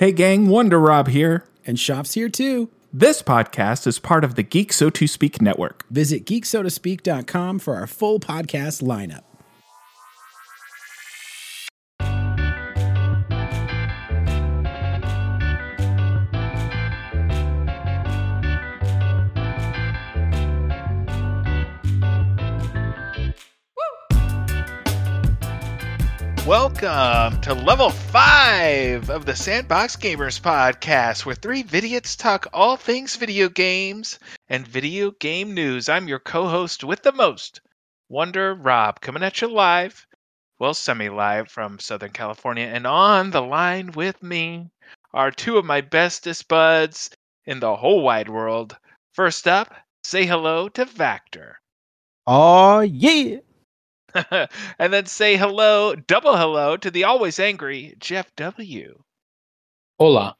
Hey gang, Wonder Rob here. And Schaff's here too. This podcast is part of the Geek So To Speak Network. Visit geeksotospeak.com for our full podcast lineup. Welcome to level 5 of the Sandbox Gamers Podcast, where three vidiots talk all things video games and video game news. I'm your co-host with the most, Wonder Rob, coming at you live, well, semi-live from Southern California. And on the line with me are two of my bestest buds in the whole wide world. First up, say hello to Vactor. Oh, yeah. And then say hello, double hello, to the always angry Jeff W. Hola.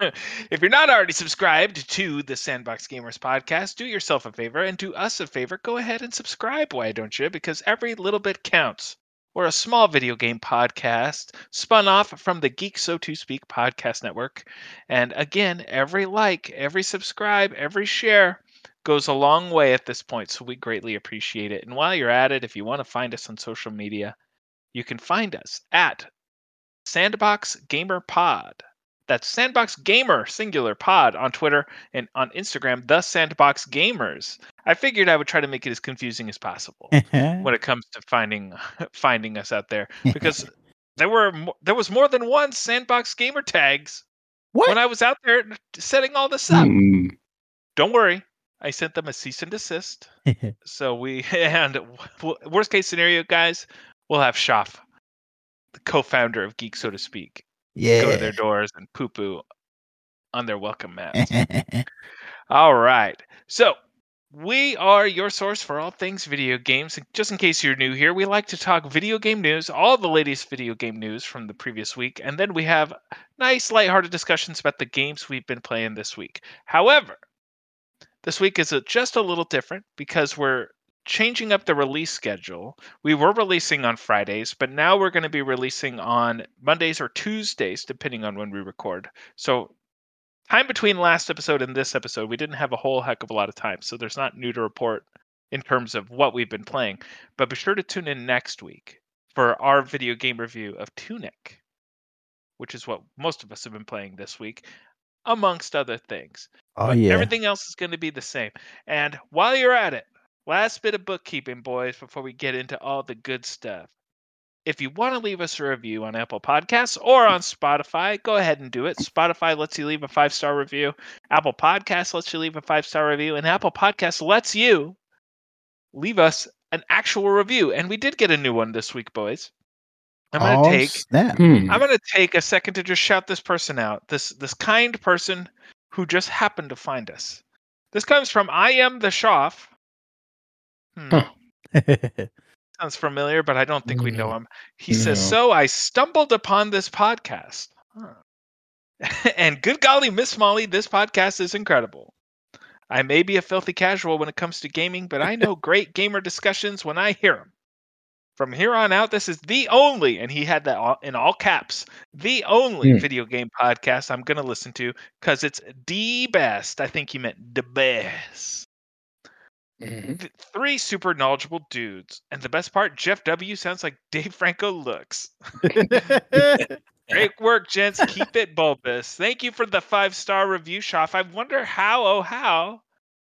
If you're not already subscribed to the Sandbox Gamers Podcast, do yourself a favor and do us a favor. Go ahead and subscribe, why don't you? Because every little bit counts. We're a small video game podcast spun off from the Geek So To Speak Podcast Network. And again, every like, every subscribe, every share goes a long way at this point, so we greatly appreciate it. And while you're at it, if you want to find us on social media, you can find us at Sandbox Gamer Pod. That's Sandbox Gamer Singular Pod on Twitter and on Instagram, The Sandbox Gamers. I figured I would try to make it as confusing as possible when it comes to finding us out there, because there was more than one Sandbox Gamer tags when I was out there setting all this up. Don't worry. I sent them a cease and desist. So and worst case scenario, guys, we'll have Schaff, the co-founder of Geek So To Speak, go to their doors and poo-poo on their welcome mats. All right. So we are your source for all things video games. Just in case you're new here, we like to talk video game news, all the latest video game news from the previous week. And then we have nice, lighthearted discussions about the games we've been playing this week. However, this week is just a little different because we're changing up the release schedule. We were releasing on Fridays, but now we're going to be releasing on Mondays or Tuesdays, depending on when we record. So time between last episode and this episode, we didn't have a whole heck of a lot of time. So there's not new to report in terms of what we've been playing. But be sure to tune in next week for our video game review of Tunic, which is what most of us have been playing this week, amongst other things. Everything else is going to be the same. And while you're at it, last bit of bookkeeping, boys, before we get into all the good stuff. If you want to leave us a review on Apple Podcasts or on Spotify, go ahead and do it. Spotify lets you leave a 5-star review. Apple Podcasts lets you leave a 5-star review. And Apple Podcasts lets you leave us an actual review. And we did get a new one this week, boys. I'm going to take a second to just shout this person out. This kind person who just happened to find us. This comes from I Am The Schaff. Sounds familiar, but I don't think we know him. He says, so I stumbled upon this podcast. And good golly, Miss Molly, this podcast is incredible. I may be a filthy casual when it comes to gaming, but I know great gamer discussions when I hear them. From here on out, this is the only, and he had that in all caps, the only video game podcast I'm going to listen to, because it's the best. I think he meant the best. Three super knowledgeable dudes. And the best part, Jeff W. sounds like Dave Franco looks. Great work, gents. Keep it bulbous. Thank you for the 5-star review, Schaff. I wonder how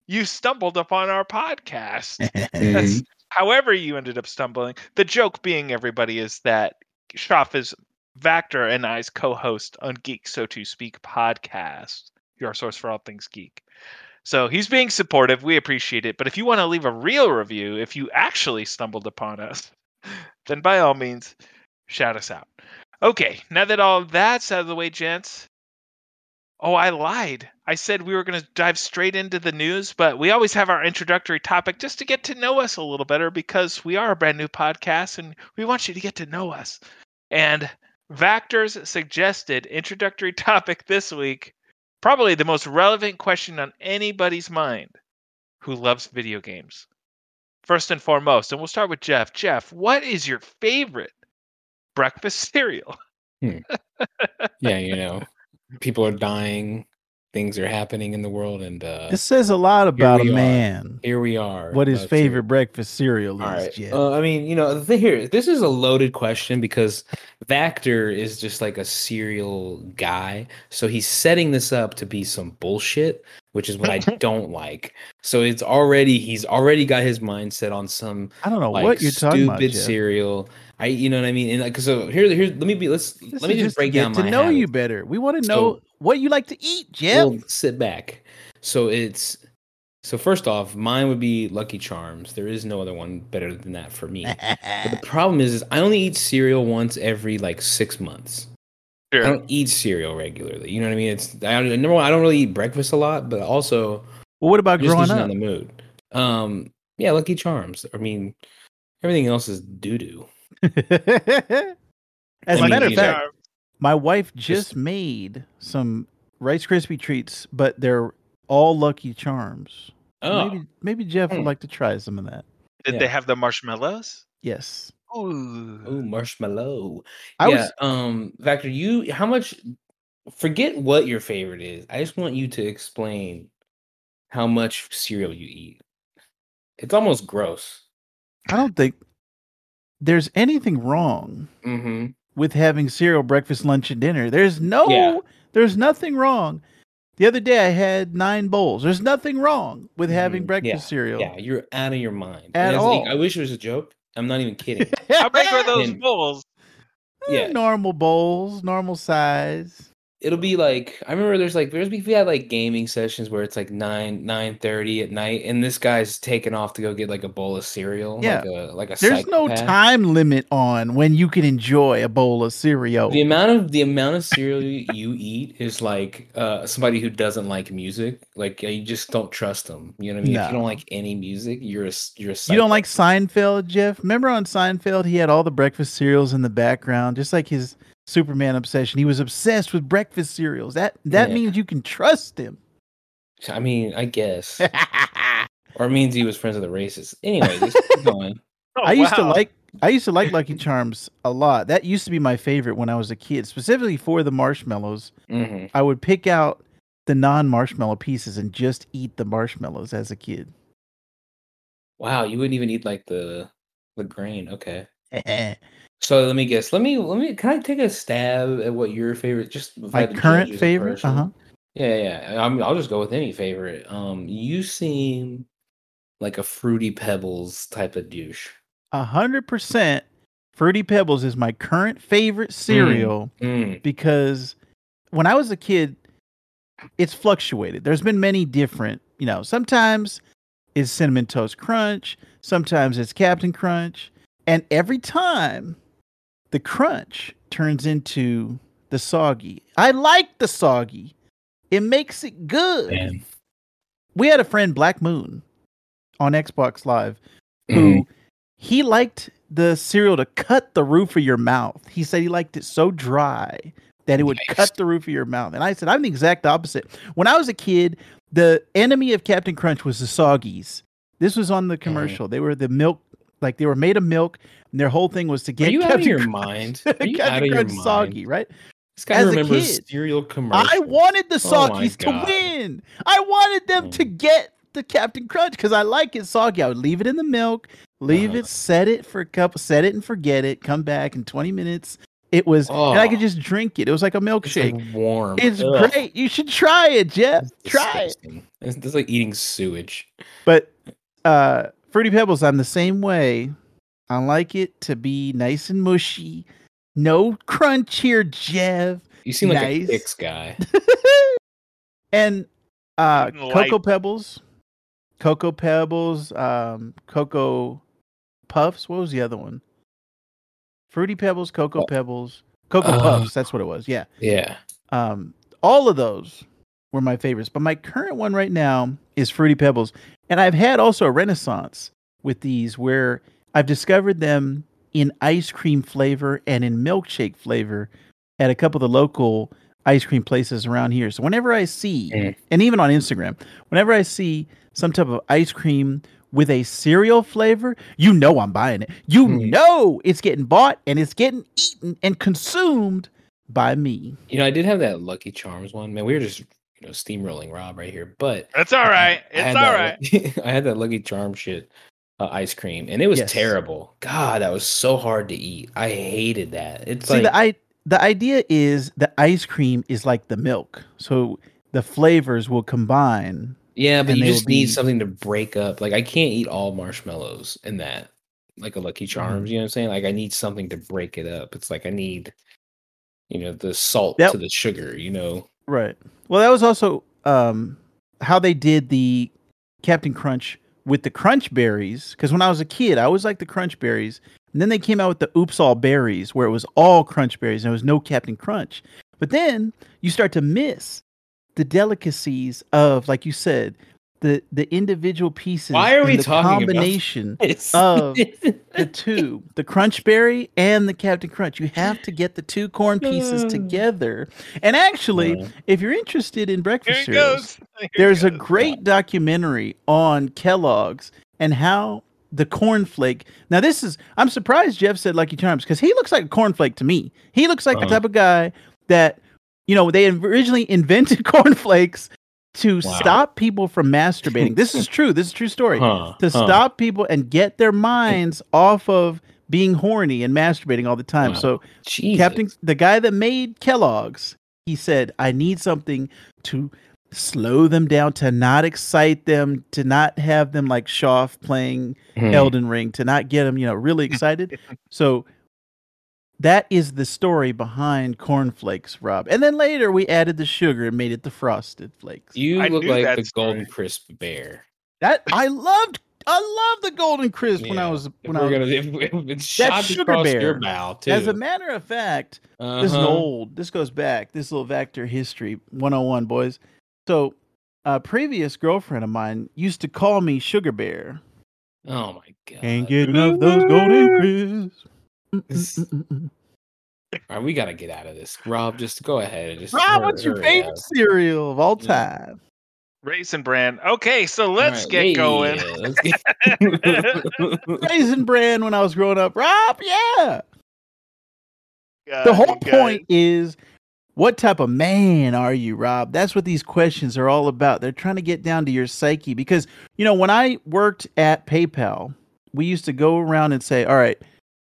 you stumbled upon our podcast. That's however you ended up stumbling. The joke being, everybody, is that Schaff is Vactor and I's co-host on Geek So To Speak Podcast, your source for all things geek. So he's being supportive. We appreciate it. But if you want to leave a real review, if you actually stumbled upon us, then by all means, shout us out. Okay, now that all that's out of the way, gents. Oh, I lied. I said we were going to dive straight into the news, but we always have our introductory topic just to get to know us a little better, because we are a brand new podcast and we want you to get to know us. And Vactor's suggested introductory topic this week, probably the most relevant question on anybody's mind who loves video games. First and foremost, and we'll start with Jeff. Jeff, what is your favorite breakfast cereal? Yeah, you know, people are dying, things are happening in the world, and it says a lot about a man. Here we are. What his favorite breakfast cereal is. Jeff. I mean, you know, the thing here, this is a loaded question because Vactor is just like a cereal guy, so he's setting this up to be some bullshit, which is what I don't like. So it's already, he's already got his mindset on some, I don't know, like, what you're talking about, stupid cereal. You know what I mean? And like, so here, let me just break down my habits. You better. We want to know what you like to eat, Jeff. We'll sit back. So first off, mine would be Lucky Charms. There is no other one better than that for me. But the problem is I only eat cereal once every like 6 months. Sure. I don't eat cereal regularly. You know what I mean? I don't really eat breakfast a lot, but also, well, what about growing up? In the mood. Yeah, Lucky Charms. I mean, everything else is doo doo. As a matter of fact, my wife just made some Rice Krispie treats, but they're all Lucky Charms. Oh, maybe Jeff would like to try some of that. Did they have the marshmallows? Yes. Oh, marshmallow. Vactor, forget what your favorite is. I just want you to explain how much cereal you eat. It's almost gross. I don't think there's anything wrong with having cereal breakfast, lunch, and dinner. There's nothing wrong. The other day I had 9 bowls. There's nothing wrong with having breakfast cereal. Yeah, you're out of your mind. At all. I wish it was a joke. I'm not even kidding. How big are those bowls? Yeah, normal bowls, normal size. It'll be like, I remember we had like gaming sessions where it's like 9:30 at night, and this guy's taking off to go get like a bowl of cereal. Yeah, like a there's no time limit on when you can enjoy a bowl of cereal. The amount of cereal you eat is like somebody who doesn't like music. Like, you just don't trust them. You know what I mean? No. If you don't like any music, you're a psychopath. You don't like Seinfeld, Jeff? Remember on Seinfeld, he had all the breakfast cereals in the background, just like his Superman obsession. He was obsessed with breakfast cereals. That means you can trust him. I mean, I guess. Or it means he was friends with the racists. Anyway, just keep going. I used to like Lucky Charms a lot. That used to be my favorite when I was a kid, specifically for the marshmallows. Mm-hmm. I would pick out the non-marshmallow pieces and just eat the marshmallows as a kid. Wow, you wouldn't even eat like the grain. Okay. So let me guess. Let me. Can I take a stab at what your favorite? Just my current favorite. Yeah. I'll just go with any favorite. You seem like a Fruity Pebbles type of douche. 100%. Fruity Pebbles is my current favorite cereal because when I was a kid, it's fluctuated. There's been many different. You know, sometimes it's Cinnamon Toast Crunch. Sometimes it's Captain Crunch, and every time, the crunch turns into the soggy. I like the soggy. It makes it good. Man. We had a friend, Black Moon, on Xbox Live, who he liked the cereal to cut the roof of your mouth. He said he liked it so dry that it would cut the roof of your mouth. And I said, I'm the exact opposite. When I was a kid, the enemy of Captain Crunch was the soggies. This was on the commercial. They were the milk. Like, they were made of milk, and their whole thing was to get Captain Crunch soggy, right? This guy remembers cereal commercials. I wanted the soggies to win. I wanted them to get the Captain Crunch because I like it soggy. I would leave it in the milk, set it and forget it, come back in 20 minutes. It was, and I could just drink it. It was like a milkshake. It's like warm. It's great. You should try it, Jeff. Try it. It's like eating sewage. But, Fruity Pebbles, I'm the same way. I like it to be nice and mushy. No crunch here, Jeff. You seem like a Kix guy. And Cocoa Pebbles, Cocoa Puffs. What was the other one? Fruity Pebbles, Cocoa Pebbles, Cocoa Puffs. That's what it was. Yeah. Yeah. All of those were my favorites, but my current one right now is Fruity Pebbles. And I've had also a renaissance with these where I've discovered them in ice cream flavor and in milkshake flavor at a couple of the local ice cream places around here. So whenever I see, and even on Instagram, whenever I see some type of ice cream with a cereal flavor, you know I'm buying it. You know it's getting bought and it's getting eaten and consumed by me. You know, I did have that Lucky Charms one. Man, we were just, you know, steamrolling Rob right here, but that's all right. It's all right. I had that Lucky Charm shit ice cream, and it was terrible. God, that was so hard to eat. I hated that. It's the idea is the ice cream is like the milk, so the flavors will combine. Yeah, but you just need something to break up. Like, I can't eat all marshmallows in that, like a Lucky Charms. You know what I'm saying? Like, I need something to break it up. It's like I need, you know, the salt to the sugar, you know? Right. Well, that was also how they did the Captain Crunch with the Crunch Berries. Because when I was a kid, I always liked the Crunch Berries. And then they came out with the Oops All Berries, where it was all Crunch Berries and there was no Captain Crunch. But then you start to miss the delicacies of, like you said, the individual pieces. Why are we talking about this? The combination of the two, the Crunch Berry and the Captain Crunch. You have to get the two corn pieces together. And actually, if you're interested in breakfast cereals, there's a great documentary on Kellogg's and how the cornflake. Now, this is, I'm surprised Jeff said Lucky Charms, because he looks like a cornflake to me. He looks like the type of guy that, you know, they originally invented cornflakes to stop people from masturbating. This is true. This is a true story. To stop people and get their minds off of being horny and masturbating all the time. So the guy that made Kellogg's, he said, I need something to slow them down, to not excite them, to not have them like Schaff playing Elden Ring, to not get them, you know, really excited. So that is the story behind cornflakes, Rob. And then later we added the sugar and made it the Frosted Flakes. You look like the Golden Crisp bear. That I loved the Golden Crisp when I was shot across your mouth too. As a matter of fact, this goes back. This little Vactor history 101, boys. So a previous girlfriend of mine used to call me Sugar Bear. Oh my god. Can't get enough those Golden Crisps. All right, we gotta get out of this, Rob. Just go ahead. What's your favorite cereal of all time? Raisin Bran. Okay, so let's get going. Yeah, Raisin Bran. When I was growing up, Rob. Yeah. The whole point is, what type of man are you, Rob? That's what these questions are all about. They're trying to get down to your psyche, because you know, when I worked at PayPal, we used to go around and say, "All right."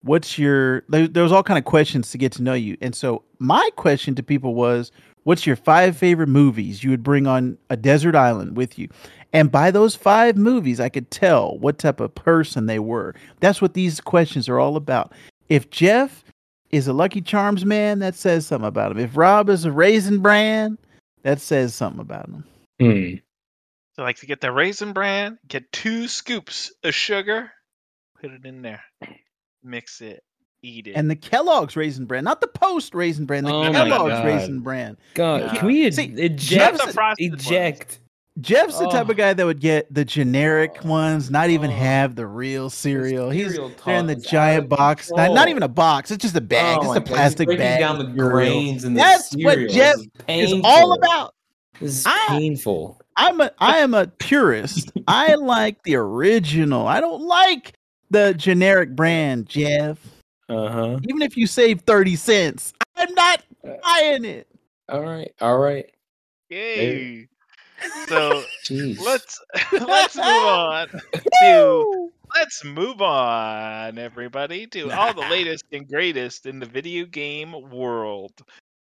There was all kind of questions to get to know you. And so my question to people was, what's your 5 favorite movies you would bring on a desert island with you? And by those 5 movies, I could tell what type of person they were. That's what these questions are all about. If Jeff is a Lucky Charms man, that says something about him. If Rob is a Raisin Bran, that says something about him. Mm. So like to get the Raisin Bran, get 2 scoops of sugar, put it in there. Mix it, eat it. And the Kellogg's Raisin Bran, not the Post Raisin Bran, the Kellogg's Raisin Bran. God, can we eject? Jeff's the type of guy that would get the generic ones, not even have the real cereal. He's there in the giant box, not even a box. It's just a bag. It's a plastic bag. Down the grains and that's the cereal. What Jeff is all about. This is painful. I am a purist. I like the original. I don't like the generic brand, Jeff. Even if you save 30 cents, I'm not buying it. All right. Yay! So let's move on to everybody to all the latest and greatest in the video game world.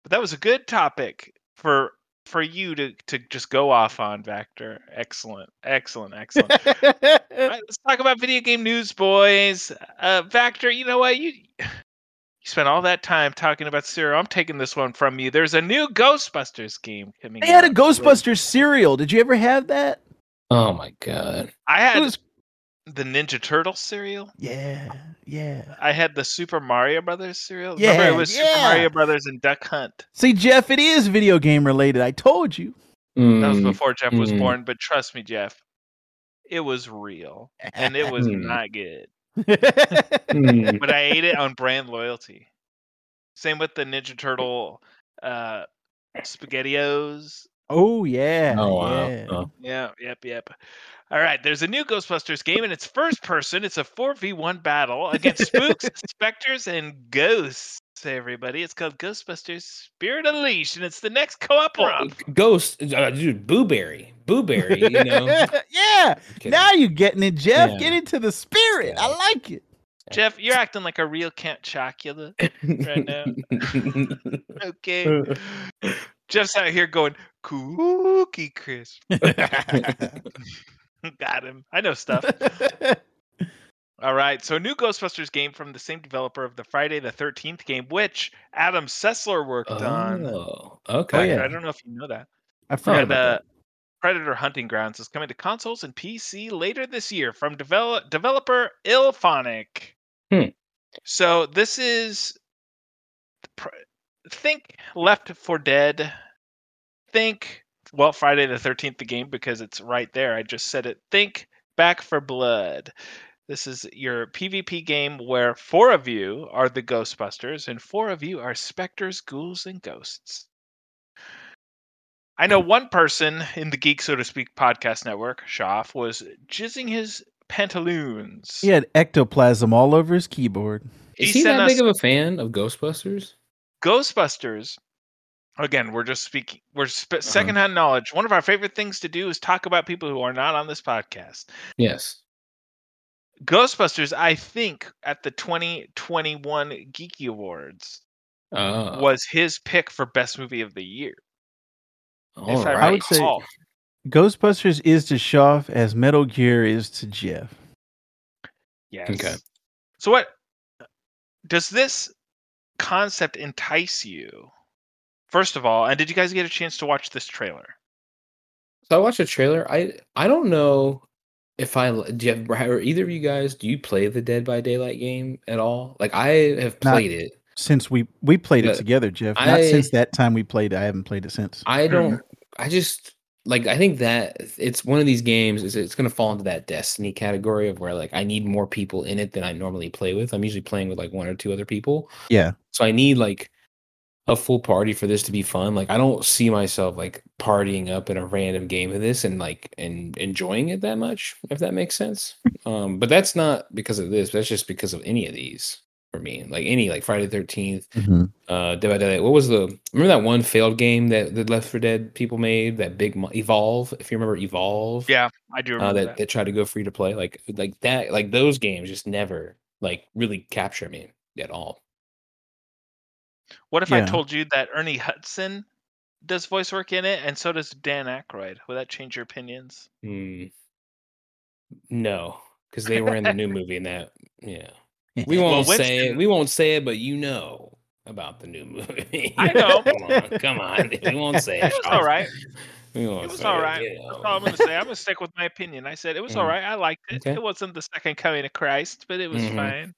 But that was a good topic for you to just go off on, Vactor. Excellent. All right, let's talk about video game news, boys. Vactor, you know what? You spent all that time talking about cereal. I'm taking this one from you. There's a new Ghostbusters game coming out. They had a Ghostbusters cereal. Did you ever have that? Oh, my God. I had the Ninja Turtle cereal. Yeah. I had the Super Mario Brothers cereal. Yeah, remember, it was Super Mario Brothers and Duck Hunt. See, Jeff, it is video game related. I told you. That was before Jeff was born, but trust me, Jeff, it was real. And it was not good. But I ate it on brand loyalty. Same with the Ninja Turtle SpaghettiOs. Oh, yeah. Oh, wow. Yeah. All right, there's a new Ghostbusters game, and it's first person. It's a 4v1 battle against spooks, specters, and ghosts. Hey everybody, it's called Ghostbusters Spirits Unleashed, and it's the next co-op romp. Ghost, dude, Booberry, you know? Yeah, now you're getting it, Jeff. Yeah. Get into the spirit. Yeah. I like it. Jeff, you're acting like a real Count Chocula right now. Okay. Jeff's out here going, Cookie Crisp. Got him. I know stuff. All right, so a new Ghostbusters game from the same developer of the Friday the 13th game, which Adam Sessler worked on. Oh, okay. I don't know if you know that. I forgot about that. Predator Hunting Grounds is coming to consoles and PC later this year from developer Illphonic. So this is... think Left 4 Dead. Think, well, Friday the 13th, the game, because it's right there. I just said it. Think Back for Blood. This is your PvP game where 4 of you are the Ghostbusters and 4 of you are specters, ghouls, and ghosts. I know one person in the Geek So To Speak Podcast Network, Schaff, was jizzing his pantaloons. He had ectoplasm all over his keyboard. Is he that big of a fan of Ghostbusters? Ghostbusters. Again, we're just speaking. We're secondhand knowledge. One of our favorite things to do is talk about people who are not on this podcast. Yes. Ghostbusters, I think, at the 2021 Geeky Awards was his pick for Best Movie of the Year. I would say Ghostbusters is to Schaff as Metal Gear is to Jeff. Yes. Okay. So what does this concept entice you? First of all, and did you guys get a chance to watch this trailer? So I watched a trailer. I don't know... do you play the Dead by Daylight game at all? Like, I have played it since we played it together, Jeff. Not since that time we played. I haven't played it since. I think that it's one of these games is it's going to fall into that Destiny category of where, like, I need more people in it than I normally play with. I'm usually playing with like 1 or 2 other people. Yeah. So I need like a full party for this to be fun. Like, I don't see myself like partying up in a random game of this and like and enjoying it that much, if that makes sense. But that's not because of this. That's just because of any of these for me. Like any like Friday the 13th, Dead by Daylight. What was remember that one failed game that the Left 4 Dead people made? That big Evolve. If you remember Evolve, yeah, I do remember that. That tried to go free to play. Like that. Like those games just never like really capture me at all. What if I told you that Ernie Hudson does voice work in it, and so does Dan Aykroyd? Would that change your opinions? No, because they were in the new movie, and that we won't say it. We won't say it, but you know about the new movie. I know. Come on, we won't say it. It was all right. It was all right. That's all I'm going to say. I'm going to stick with my opinion. I said it was all right. I liked it. Okay. It wasn't the second coming of Christ, but it was fine.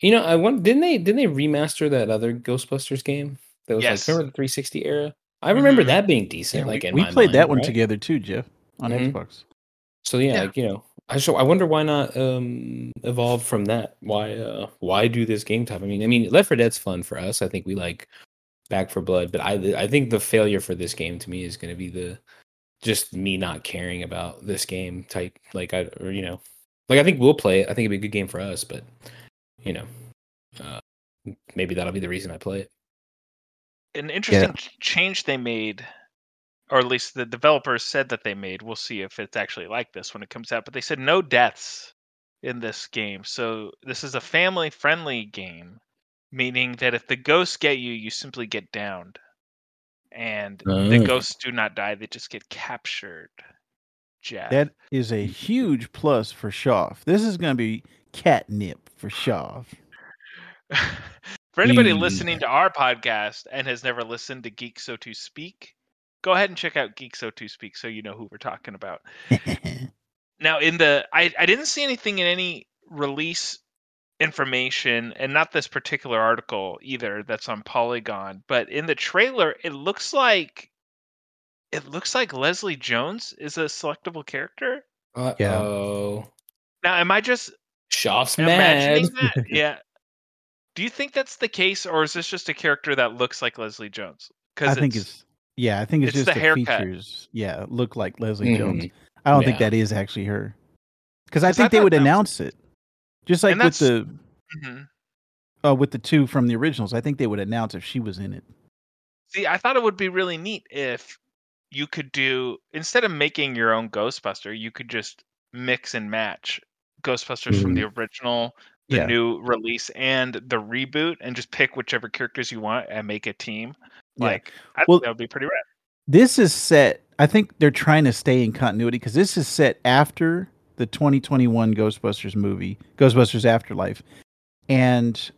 You know, didn't they remaster that other Ghostbusters game that was like remember the 360 era? I remember that being decent. Yeah, we played that one together too, Jeff, on Xbox. So like, you know, I wonder why not evolve from that. Why do this game type? I mean, Left 4 Dead's fun for us. I think we like Back 4 Blood, but I think the failure for this game to me is going to be just me not caring about this game type. I think we'll play it. I think it'd be a good game for us, but. You know, maybe that'll be the reason I play it. An interesting change they made, or at least the developers said that they made. We'll see if it's actually like this when it comes out. But they said no deaths in this game. So this is a family-friendly game, meaning that if the ghosts get you, you simply get downed. And the ghosts do not die. They just get captured. Jeff. That is a huge plus for Schaff. This is going to be catnip for Schaff. For anybody listening to our podcast and has never listened to Geek So To Speak, go ahead and check out Geek So To Speak so you know who we're talking about. Now, I didn't see anything in any release information, and not this particular article either that's on Polygon, but in the trailer, it looks like Leslie Jones is a selectable character. Uh-oh. Now, am I just... Schaff's mad. That? Yeah. Do you think that's the case, or is this just a character that looks like Leslie Jones? Because I think it's just the haircut. Features. Yeah, look like Leslie Jones. I don't think that is actually her. Because I think they would announce it, just like with the. with the two from the originals. I think they would announce if she was in it. See, I thought it would be really neat if you could do, instead of making your own Ghostbuster, you could just mix and match Ghostbusters from the original, the new release, and the reboot, and just pick whichever characters you want and make a team. Like, I think that would be pretty rad. This is set, I think they're trying to stay in continuity, because this is set after the 2021 Ghostbusters movie, Ghostbusters Afterlife. And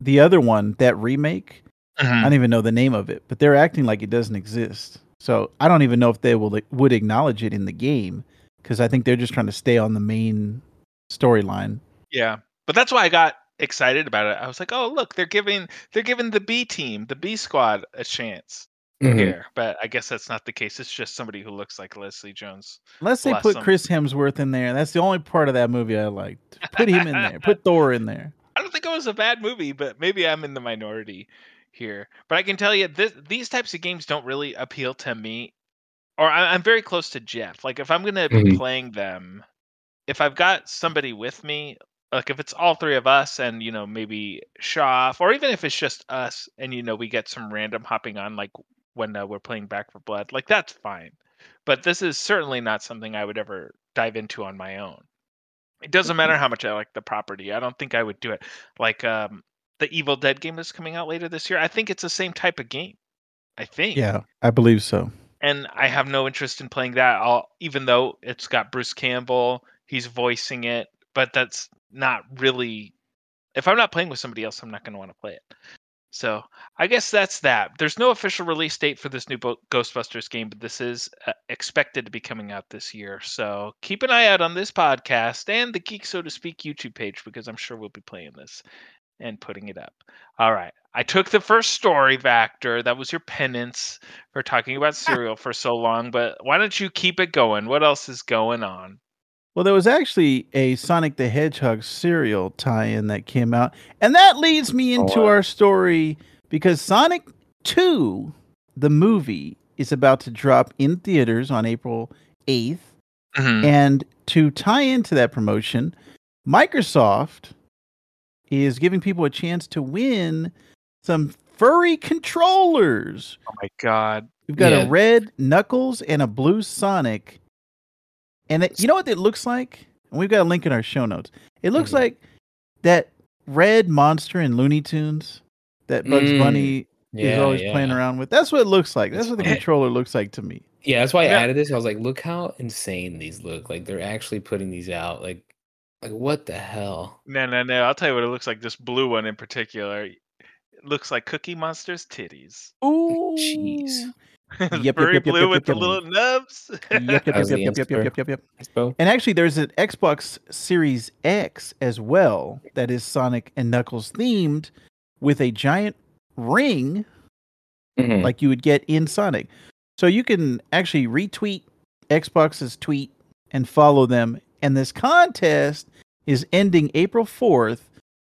the other one, that remake, I don't even know the name of it, but they're acting like it doesn't exist. So I don't even know if they will would acknowledge it in the game, because I think they're just trying to stay on the main storyline. Yeah, but that's why I got excited about it. I was like, oh, look, they're giving the B team, the B squad, a chance. Here, but I guess that's not the case. It's just somebody who looks like Leslie Jones. Unless they put Chris Hemsworth in there. That's the only part of that movie I liked. Put him in there. Put Thor in there. I don't think it was a bad movie, but maybe I'm in the minority here. But I can tell you, these types of games don't really appeal to me. Or I'm very close to Jeff. Like, if I'm going to be playing them, if I've got somebody with me, like if it's all three of us and, you know, maybe Schaff, or even if it's just us and, you know, we get some random hopping on, like, when we're playing Back for Blood, like, that's fine. But this is certainly not something I would ever dive into on my own. It doesn't matter how much I like the property. I don't think I would do it. Like, the Evil Dead game that's coming out later this year, I think it's the same type of game. I think. Yeah, I believe so. And I have no interest in playing that, even though it's got Bruce Campbell, he's voicing it, but that's not really... If I'm not playing with somebody else, I'm not going to want to play it. So I guess that's that. There's no official release date for this new Ghostbusters game, but this is expected to be coming out this year. So keep an eye out on this podcast and the Geek So To Speak YouTube page, because I'm sure we'll be playing this and putting it up. All right. I took the first story, Vactor. That was your penance for talking about cereal for so long, but why don't you keep it going? What else is going on? Well, there was actually a Sonic the Hedgehog cereal tie-in that came out. And that leads me into our story, because Sonic 2, the movie, is about to drop in theaters on April 8th. And to tie into that promotion, Microsoft is giving people a chance to win some furry controllers. Oh, my God. We've got a red Knuckles and a blue Sonic. And you know what it looks like? And we've got a link in our show notes. It looks like that red monster in Looney Tunes that Bugs Bunny is always playing around with. That's what it looks like. That's what the controller looks like to me. Yeah, that's why I added this. I was like, look how insane these look. Like, they're actually putting these out. Like what the hell? No. I'll tell you what it looks like. This blue one in particular. It looks like Cookie Monster's titties. Ooh. Jeez. Furry blue with the little nubs. Yep. And actually, there's an Xbox Series X as well that is Sonic and Knuckles themed, with a giant ring like you would get in Sonic. So you can actually retweet Xbox's tweet and follow them. And this contest is ending April 4th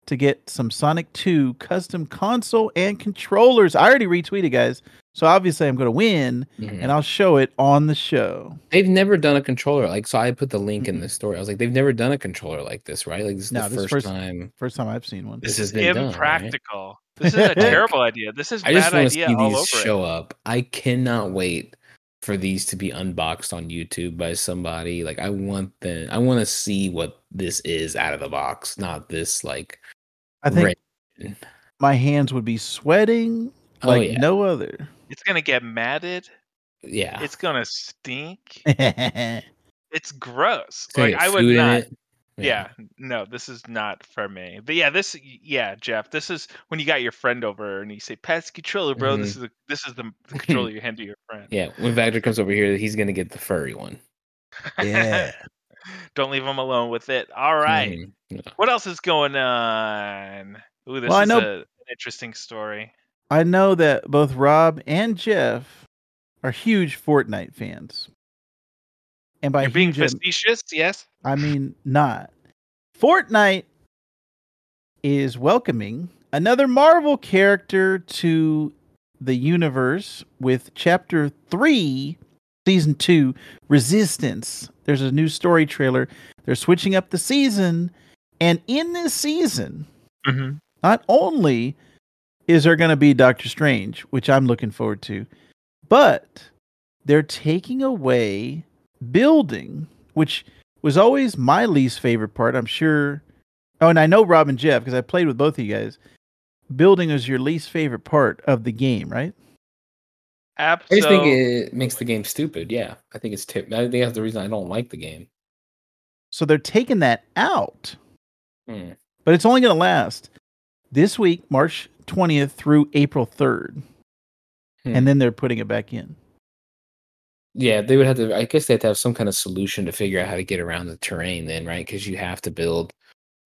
to get some Sonic 2 custom console and controllers. I already retweeted, guys. So obviously I'm going to win, and I'll show it on the show. They've never done a controller. So I put the link in the story. I was like, they've never done a controller like this, right? Like, this is the first time. First time I've seen one. This is impractical. Right? This is a terrible idea. This is a bad idea all over. I just want to see these show up. I cannot wait for these to be unboxed on YouTube by somebody. Like, I want to see what this is out of the box, not this, like, I think my hands would be sweating like no other. It's going to get matted. Yeah. It's going to stink. It's gross. So like, I would not. No, this is not for me. But Jeff, this is when you got your friend over and you say, pass the controller, bro. This is the controller you hand to your friend. Yeah. When Vactor comes over here, he's going to get the furry one. Yeah. Don't leave him alone with it. All right. No. What else is going on? Ooh, this is an interesting story. I know that both Rob and Jeff are huge Fortnite fans. And by being facetious, yes? I mean not. Fortnite is welcoming another Marvel character to the universe with Chapter 3, Season 2, Resistance. There's a new story trailer. They're switching up the season. And in this season, Not only is there going to be Doctor Strange, which I'm looking forward to, but they're taking away building, which was always my least favorite part, I'm sure. Oh, and I know Rob and Jeff, because I played with both of you guys. Building is your least favorite part of the game, right? Absolutely. I just think it makes the game stupid. Yeah, I think it's I think that's the reason I don't like the game. So they're taking that out, but it's only going to last this week, March 20th through April 3rd, and then they're putting it back in. Yeah, they would have to. I guess they have to have some kind of solution to figure out how to get around the terrain, then, right? Because you have to build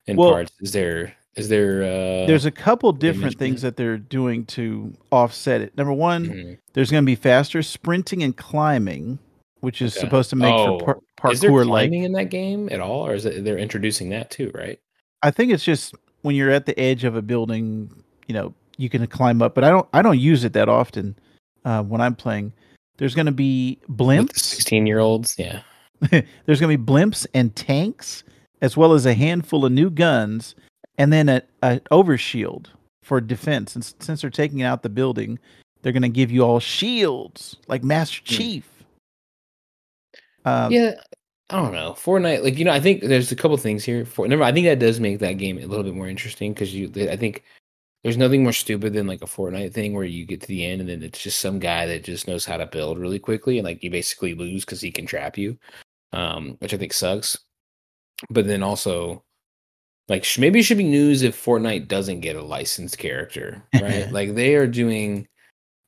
in parts. Is there? There's a couple different things that they're doing to offset it. Number one, there's going to be faster sprinting and climbing, which is supposed to make for parkour. Is there climbing in that game at all, or is it they're introducing that too? Right? I think it's just when you're at the edge of a building, you know, you can climb up. But I don't use it that often when I'm playing. There's going to be blimps. 16-year-olds, yeah. There's going to be blimps and tanks, as well as a handful of new guns, and then an overshield for defense. And since they're taking out the building, they're going to give you all shields, like Master Chief. Yeah, I don't know. Fortnite, like, you know, I think there's a couple things here. I think that does make that game a little bit more interesting, because I think there's nothing more stupid than like a Fortnite thing where you get to the end and then it's just some guy that just knows how to build really quickly and like you basically lose because he can trap you, which I think sucks. But then also, like maybe it should be news if Fortnite doesn't get a licensed character, right? Like they are doing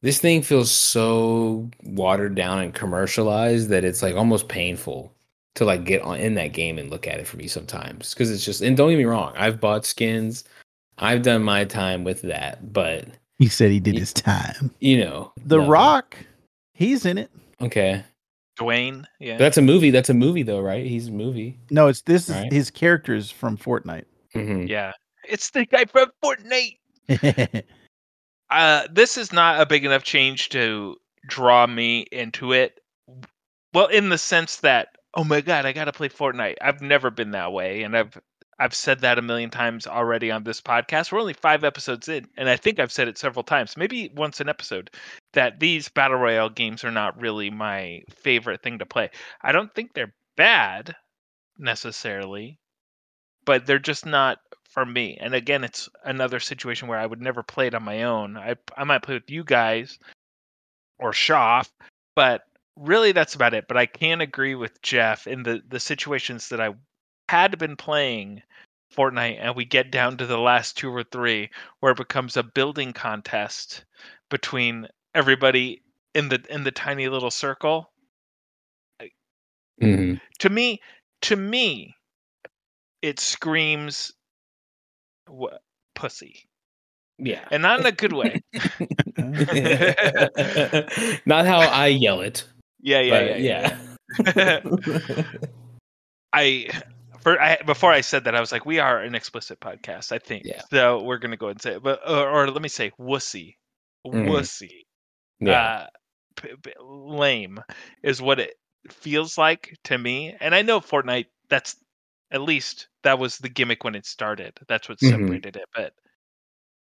this thing feels so watered down and commercialized that it's like almost painful to like get on in that game and look at it for me sometimes because it's just and don't get me wrong, I've bought skins. I've done my time with that, but he said he did his time. You know, Rock, he's in it. Okay, Dwayne. Yeah, that's a movie. That's a movie, though, right? He's a movie. No, it's this. Right? His character is from Fortnite. Mm-hmm. Yeah, it's the guy from Fortnite. This is not a big enough change to draw me into it. Well, in the sense that, oh my god, I gotta play Fortnite. I've never been that way, and I've said that a million times already on this podcast. We're only 5 episodes in, and I think I've said it several times, maybe once an episode, that these Battle Royale games are not really my favorite thing to play. I don't think they're bad, necessarily, but they're just not for me. And again, it's another situation where I would never play it on my own. I might play with you guys or Schaff, but really that's about it. But I can agree with Jeff in the situations that I had been playing Fortnite and we get down to the last 2 or 3 where it becomes a building contest between everybody in the tiny little circle. Mm-hmm. To me, it screams pussy. Yeah. And not in a good way. Not how I yell it. Yeah. Before I said that, I was like, we are an explicit podcast, I think. Yeah. So we're going to go ahead and say it. But, or let me say wussy. Wussy. Yeah. Lame is what it feels like to me. And I know Fortnite, that's at least that was the gimmick when it started. That's what separated it. But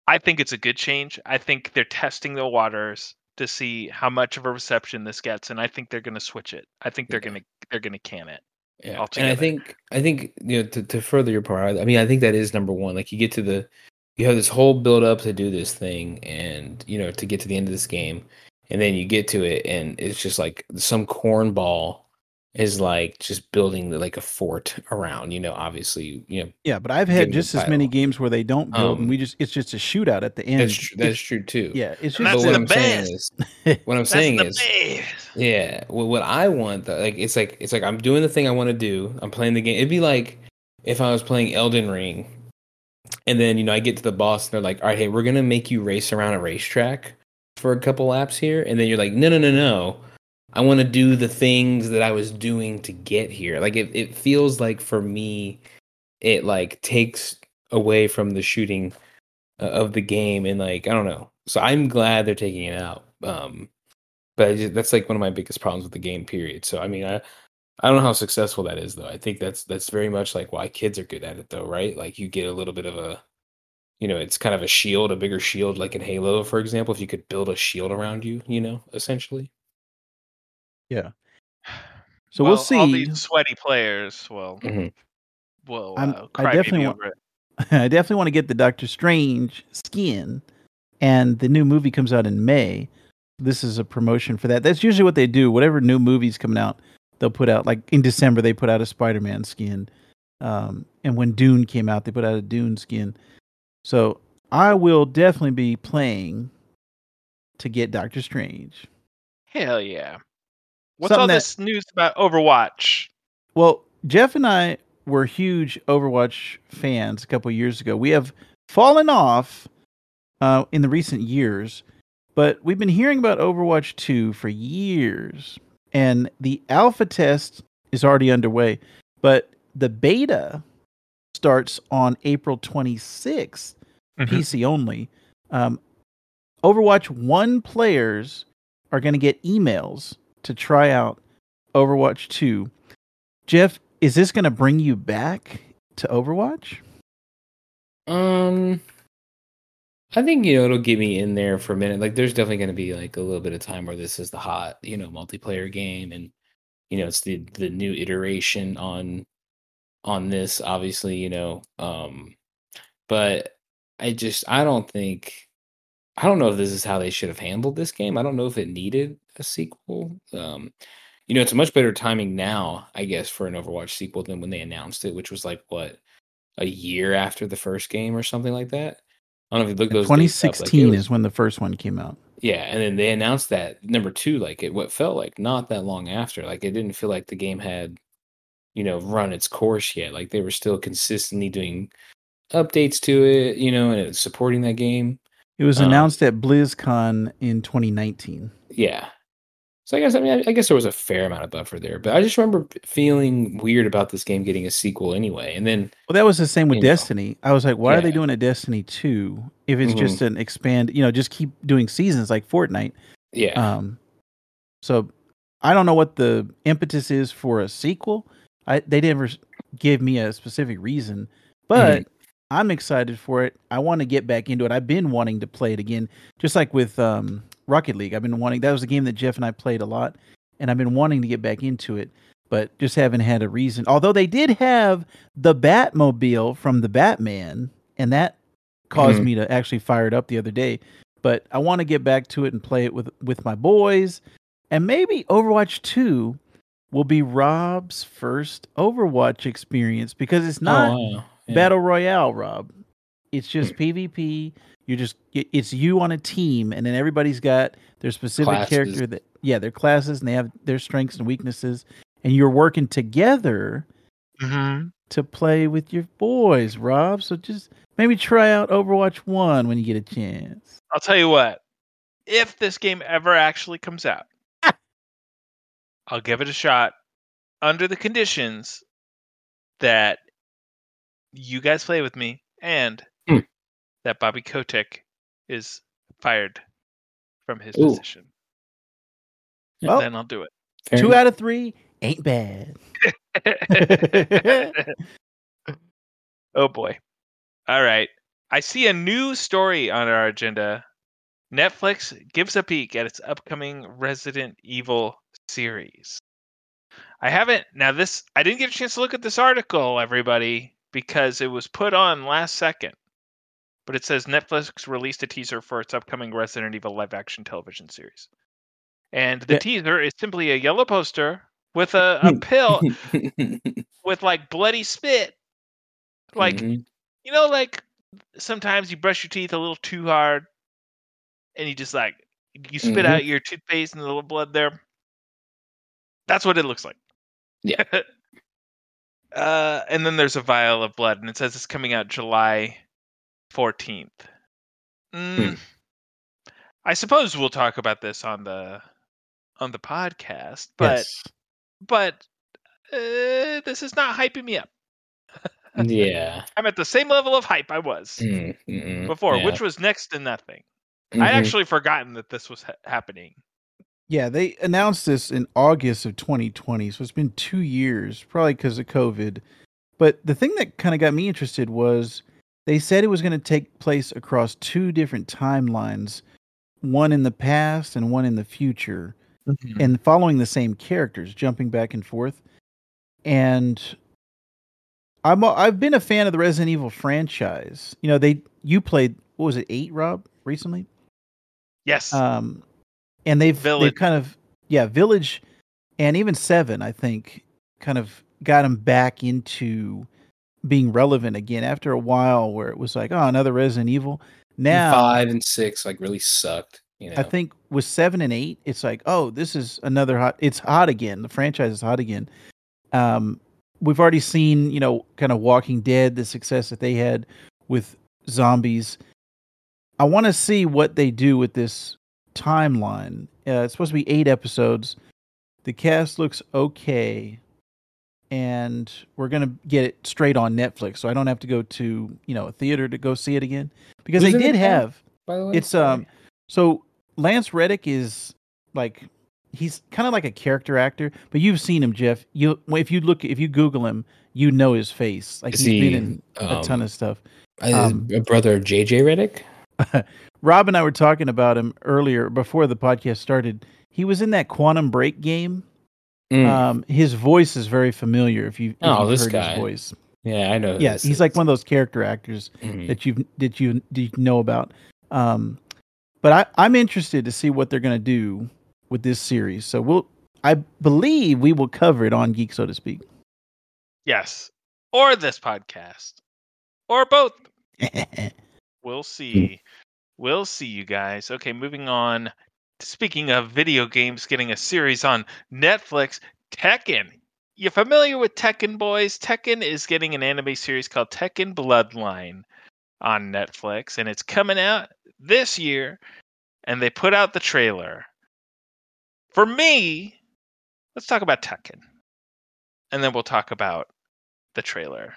I think it's a good change. I think they're testing the waters to see how much of a reception this gets. And I think they're going to switch it. I think they're going to can it. Yeah, altogether. And I think you know to further your part. I mean, I think that is number one. Like you have this whole build up to do this thing, and you know to get to the end of this game, and then you get to it, and it's just like some cornball is like just building like a fort around. You know, obviously, you know. Yeah, but I've had just as many games where they don't build, and it's just a shootout at the end. That's true too. Yeah, it's just what I'm saying is yeah, well, what I want, like, it's like I'm doing the thing I want to do. I'm playing the game. It'd be like if I was playing Elden Ring, and then you know I get to the boss, and they're like, "All right, hey, we're gonna make you race around a racetrack for a couple laps here," and then you're like, "No, I want to do the things that I was doing to get here." Like it feels like for me, it like takes away from the shooting of the game, and like I don't know. So I'm glad they're taking it out. But that's like one of my biggest problems with the game, period. So I mean, I don't know how successful that is, though. I think that's very much like why kids are good at it, though, right? Like you get a little bit of a you know, it's kind of a shield, a bigger shield, like in Halo, for example, if you could build a shield around you, you know, essentially. Yeah. So we'll see. All these sweaty players will cry baby over it. I definitely want to get the Doctor Strange skin, and the new movie comes out in May. This is a promotion for that. That's usually what they do. Whatever new movie's coming out, they'll put out, like in December, they put out a Spider-Man skin. And when Dune came out, they put out a Dune skin. So I will definitely be playing to get Doctor Strange. Hell yeah. What's something all this news about Overwatch? Well, Jeff and I were huge Overwatch fans a couple of years ago. We have fallen off in the recent years, but we've been hearing about Overwatch 2 for years, and the alpha test is already underway, but the beta starts on April 26th, PC only. Overwatch 1 players are going to get emails to try out Overwatch 2. Jeff, is this going to bring you back to Overwatch? I think, you know, it'll get me in there for a minute. Like, there's definitely going to be like a little bit of time where this is the hot, you know, multiplayer game, and you know, it's the new iteration on this, obviously, you know. But I don't know if this is how they should have handled this game. I don't know if it needed a sequel. You know, it's a much better timing now, I guess, for an Overwatch sequel than when they announced it, which was like, what, a year after the first game or something like that? I don't know if you look those 2016 up, like, is when the first one came out. Yeah, and then they announced that number 2, like it what felt like not that long after. Like it didn't feel like the game had, you know, run its course yet. Like they were still consistently doing updates to it, you know, and it was supporting that game. It was announced at BlizzCon in 2019. Yeah. So I guess there was a fair amount of buffer there, but I just remember feeling weird about this game getting a sequel anyway. And then, well, that was the same with Destiny. I was like, why are they doing a Destiny 2 if it's just an expand? You know, just keep doing seasons like Fortnite. Yeah. So I don't know what the impetus is for a sequel. They never gave me a specific reason, but I'm excited for it. I want to get back into it. I've been wanting to play it again, just like with Rocket League. I've been wanting, that was a game that Jeff and I played a lot, and I've been wanting to get back into it, but just haven't had a reason. Although they did have the Batmobile from the Batman, and that caused me to actually fire it up the other day. But I want to get back to it and play it with my boys. And maybe Overwatch 2 will be Rob's first Overwatch experience, because it's not Battle Royale, Rob. It's just PvP. It's you on a team, and then everybody's got their specific character their classes, and they have their strengths and weaknesses, and you're working together to play with your boys, Rob. So just maybe try out Overwatch 1 when you get a chance. I'll tell you what, if this game ever actually comes out, I'll give it a shot under the conditions that you guys play with me and that Bobby Kotick is fired from his position. Well, then I'll do it. 2 out of 3 ain't bad. Oh, boy. All right. I see a new story on our agenda. Netflix gives a peek at its upcoming Resident Evil series. I didn't get a chance to look at this article, everybody, because it was put on last second. But it says Netflix released a teaser for its upcoming Resident Evil live-action television series. And the teaser is simply a yellow poster with a pill with, like, bloody spit. Like, you know, like, sometimes you brush your teeth a little too hard, and you just, like, you spit out your toothpaste and the little blood there. That's what it looks like. Yeah. And then there's a vial of blood, and it says it's coming out July 14th. I suppose we'll talk about this on the podcast, but this is not hyping me up. Yeah, I'm at the same level of hype I was before, which was next to nothing. I actually forgotten that this was happening. Yeah, they announced this in August of 2020, so it's been 2 years, probably because of COVID. But the thing that kind of got me interested was They said it was going to take place across two different timelines, one in the past and one in the future, mm-hmm. and following the same characters, jumping back and forth. And I've been a fan of the Resident Evil franchise. You know, you played, what was it, 8, Rob, recently? Yes. And they've kind of, yeah, Village, and even 7, I think, kind of got them back into being relevant again after a while, where it was like, oh, another Resident Evil. Now 5 and 6 like really sucked. You know? I think with 7 and 8, it's like, oh, this is another hot. It's hot again. The franchise is hot again. We've already seen, you know, kind of Walking Dead, the success that they had with zombies. I want to see what they do with this timeline. It's supposed to be 8 episodes. The cast looks okay. And we're going to get it straight on Netflix, so I don't have to go to, you know, a theater to go see it again. Because they did have, by the way, it's so Lance Reddick is like, he's kind of like a character actor, but you've seen him, Jeff. You if you Google him, you know his face. Like he's been in a ton of stuff. A brother of JJ Reddick. Rob and I were talking about him earlier before the podcast started. He was in that Quantum Break game. Mm. His voice is very familiar. If you this guy, his voice, yeah, I know. Yeah, he's like one of those character actors that you know about. But I'm interested to see what they're going to do with this series. So I believe we will cover it on Geek So To Speak. Yes, or this podcast, or both. We'll see. We'll see, you guys. Okay, moving on. Speaking of video games getting a series on Netflix, Tekken. You familiar with Tekken, boys? Tekken is getting an anime series called Tekken Bloodline on Netflix, and it's coming out this year, and they put out the trailer. For me, let's talk about Tekken, and then we'll talk about the trailer.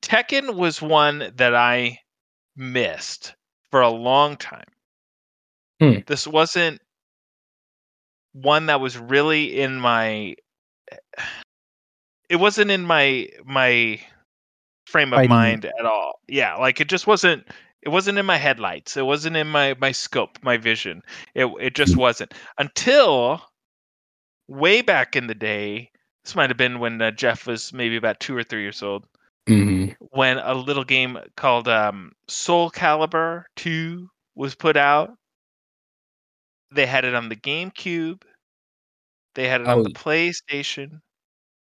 Tekken was one that I missed for a long time. Hmm. This wasn't one that was really in my. It wasn't in my frame of mind at all. Yeah, like it just wasn't. It wasn't in my headlights. It wasn't in my scope, my vision. It just wasn't until way back in the day. This might have been when Jeff was maybe about 2 or 3 years old. Mm-hmm. When a little game called Soul Calibur 2 was put out. They had it on the GameCube, they had it on the PlayStation,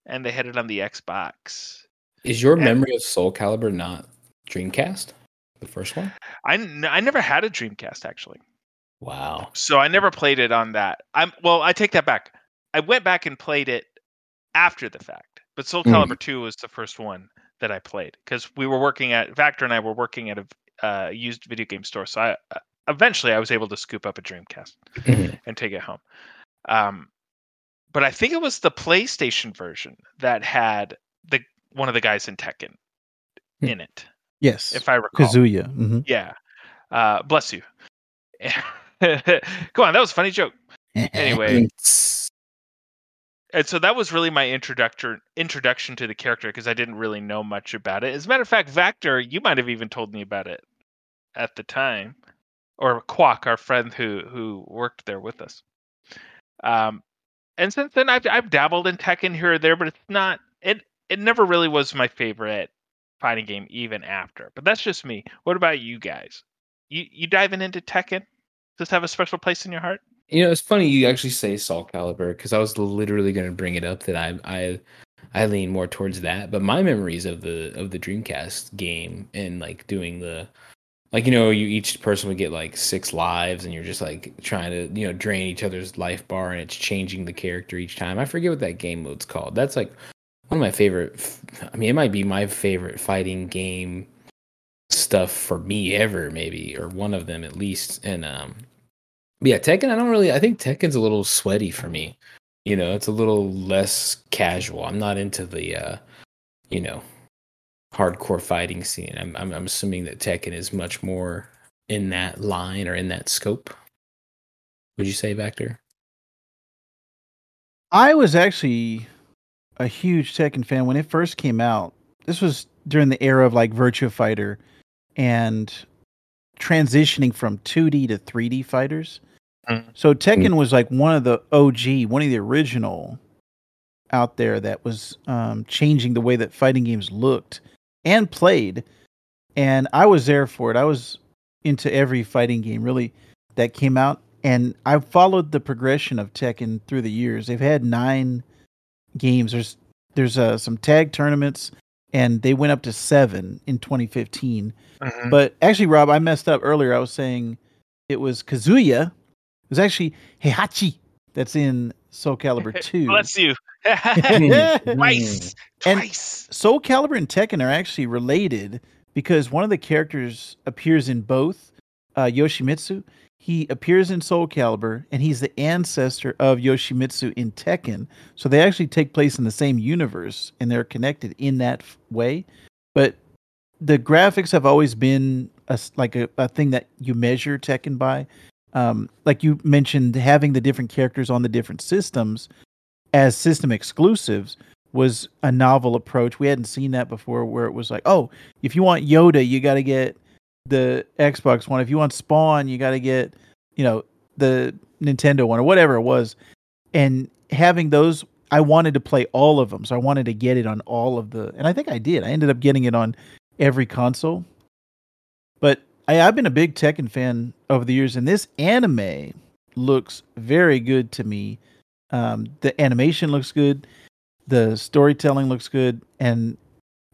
and they had it on the Xbox. Is your memory of Soul Calibur not Dreamcast? The first one? I never had a Dreamcast, actually. Wow. So I never played it on that. I take that back. I went back and played it after the fact, but Soul Calibur 2 was the first one that I played, because we were working at, Vactor and I were working at a used video game store, so eventually, I was able to scoop up a Dreamcast and take it home. But I think it was the PlayStation version that had one of the guys in Tekken in it. Yes. If I recall. Kazuya. Mm-hmm. Yeah. Bless you. Come on. That was a funny joke. Anyway. And so that was really my introduction to the character, because I didn't really know much about it. As a matter of fact, Vactor, you might have even told me about it at the time. Or Quack, our friend who worked there with us. And since then, I've dabbled in Tekken here or there, but it's not. It never really was my favorite fighting game, even after. But that's just me. What about you guys? You diving into Tekken? Does this have a special place in your heart? You know, it's funny you actually say Soul Calibur, because I was literally going to bring it up that I lean more towards that. But my memories of the Dreamcast game and like doing the. Like, you know, each person would get like 6 lives, and you're just like trying to, you know, drain each other's life bar, and it's changing the character each time. I forget what that game mode's called. That's like one of my favorite. I mean, it might be my favorite fighting game stuff for me ever, maybe, or one of them at least. And yeah, Tekken. I think Tekken's a little sweaty for me. You know, it's a little less casual. I'm not into the, you know. Hardcore fighting scene. I'm assuming that Tekken is much more in that line or in that scope. Would you say, Vactor? I was actually a huge Tekken fan when it first came out. This was during the era of like Virtua Fighter and transitioning from 2D to 3D fighters. So Tekken was like one of the OG, one of the original out there that was changing the way that fighting games looked and played. And I was there for it. I was into every fighting game really that came out. And I followed the progression of Tekken through the years. They've had 9 games. There's some tag tournaments, and they went up to 7 in 2015. Mm-hmm. But actually, Rob, I messed up earlier. I was saying it was Kazuya. It was actually Heihachi that's in Soul Calibur 2. Bless you. Twice. And Soul Calibur and Tekken are actually related because one of the characters appears in both. Yoshimitsu. He appears in Soul Calibur, and he's the ancestor of Yoshimitsu in Tekken. So they actually take place in the same universe, and they're connected in that way. But the graphics have always been a thing that you measure Tekken by. Like you mentioned, having the different characters on the different systems as system exclusives was a novel approach. We hadn't seen that before, where it was like, oh, if you want Yoda, you got to get the Xbox one. If you want Spawn, you got to get, the Nintendo one or whatever it was. And having those, I wanted to play all of them. So I wanted to get it on all of the, and I think I did. I ended up getting it on every console. But I've been a big Tekken fan over the years, and this anime looks very good to me. The animation looks good. The storytelling looks good. And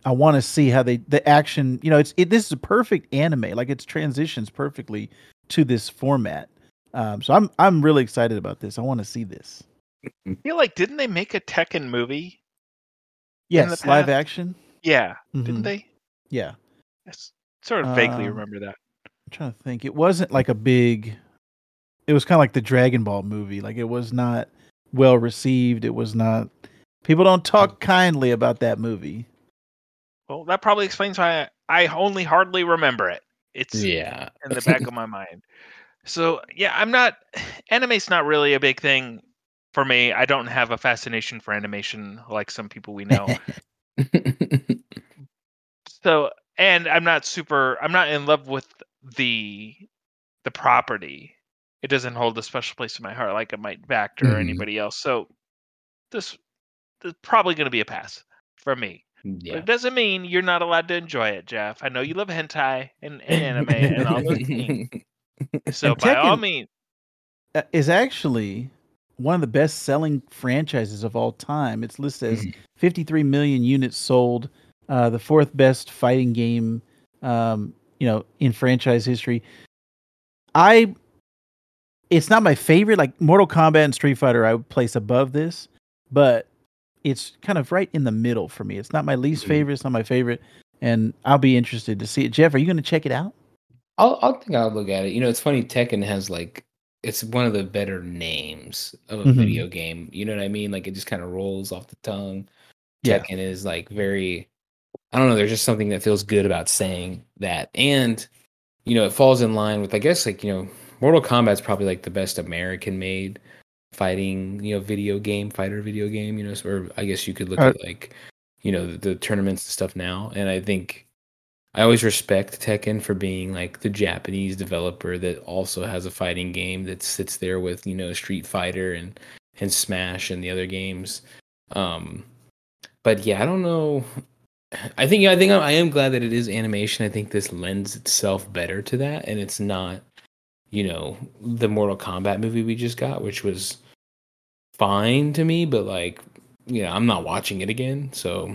I want to see how the action, this is a perfect anime. Like, it transitions perfectly to this format. So I'm really excited about this. I want to see this. I feel like, didn't they make a Tekken movie? Yes, live action. Yeah. Mm-hmm. Didn't they? Yeah. Yes. Sort of vaguely remember that. I'm trying to think. It wasn't like a big... It was kind of like the Dragon Ball movie. Like, it was not well received. It was not... People don't talk kindly about that movie. Well, that probably explains why I only hardly remember it. It's in the back of my mind. So, I'm not... Anime's not really a big thing for me. I don't have a fascination for animation like some people we know. So... And I'm not in love with the property. It doesn't hold a special place in my heart like it might Vactor or anybody else. So this is probably going to be a pass for me. Yeah. But it doesn't mean you're not allowed to enjoy it, Jeff. I know you love hentai and anime and all those things. So and by Tekken all means, is actually one of the best-selling franchises of all time. It's listed as 53 million units sold. The 4th best fighting game, in franchise history. It's not my favorite. Like Mortal Kombat and Street Fighter, I would place above this, but it's kind of right in the middle for me. It's not my least favorite. It's not my favorite, and I'll be interested to see it. Jeff, are you going to check it out? I'll think I'll look at it. It's funny. Tekken has it's one of the better names of a video game. You know what I mean? Like, it just kind of rolls off the tongue. Tekken is very. I don't know. There's just something that feels good about saying that. And, it falls in line with, I guess, Mortal Kombat's probably the best American made fighting, video game, so, or I guess you could look at the tournaments and stuff now. And I think I always respect Tekken for being the Japanese developer that also has a fighting game that sits there with, Street Fighter and Smash and the other games. But I don't know. I think I am glad that it is animation. I think this lends itself better to that, and it's not, the Mortal Kombat movie we just got, which was fine to me, but I'm not watching it again. So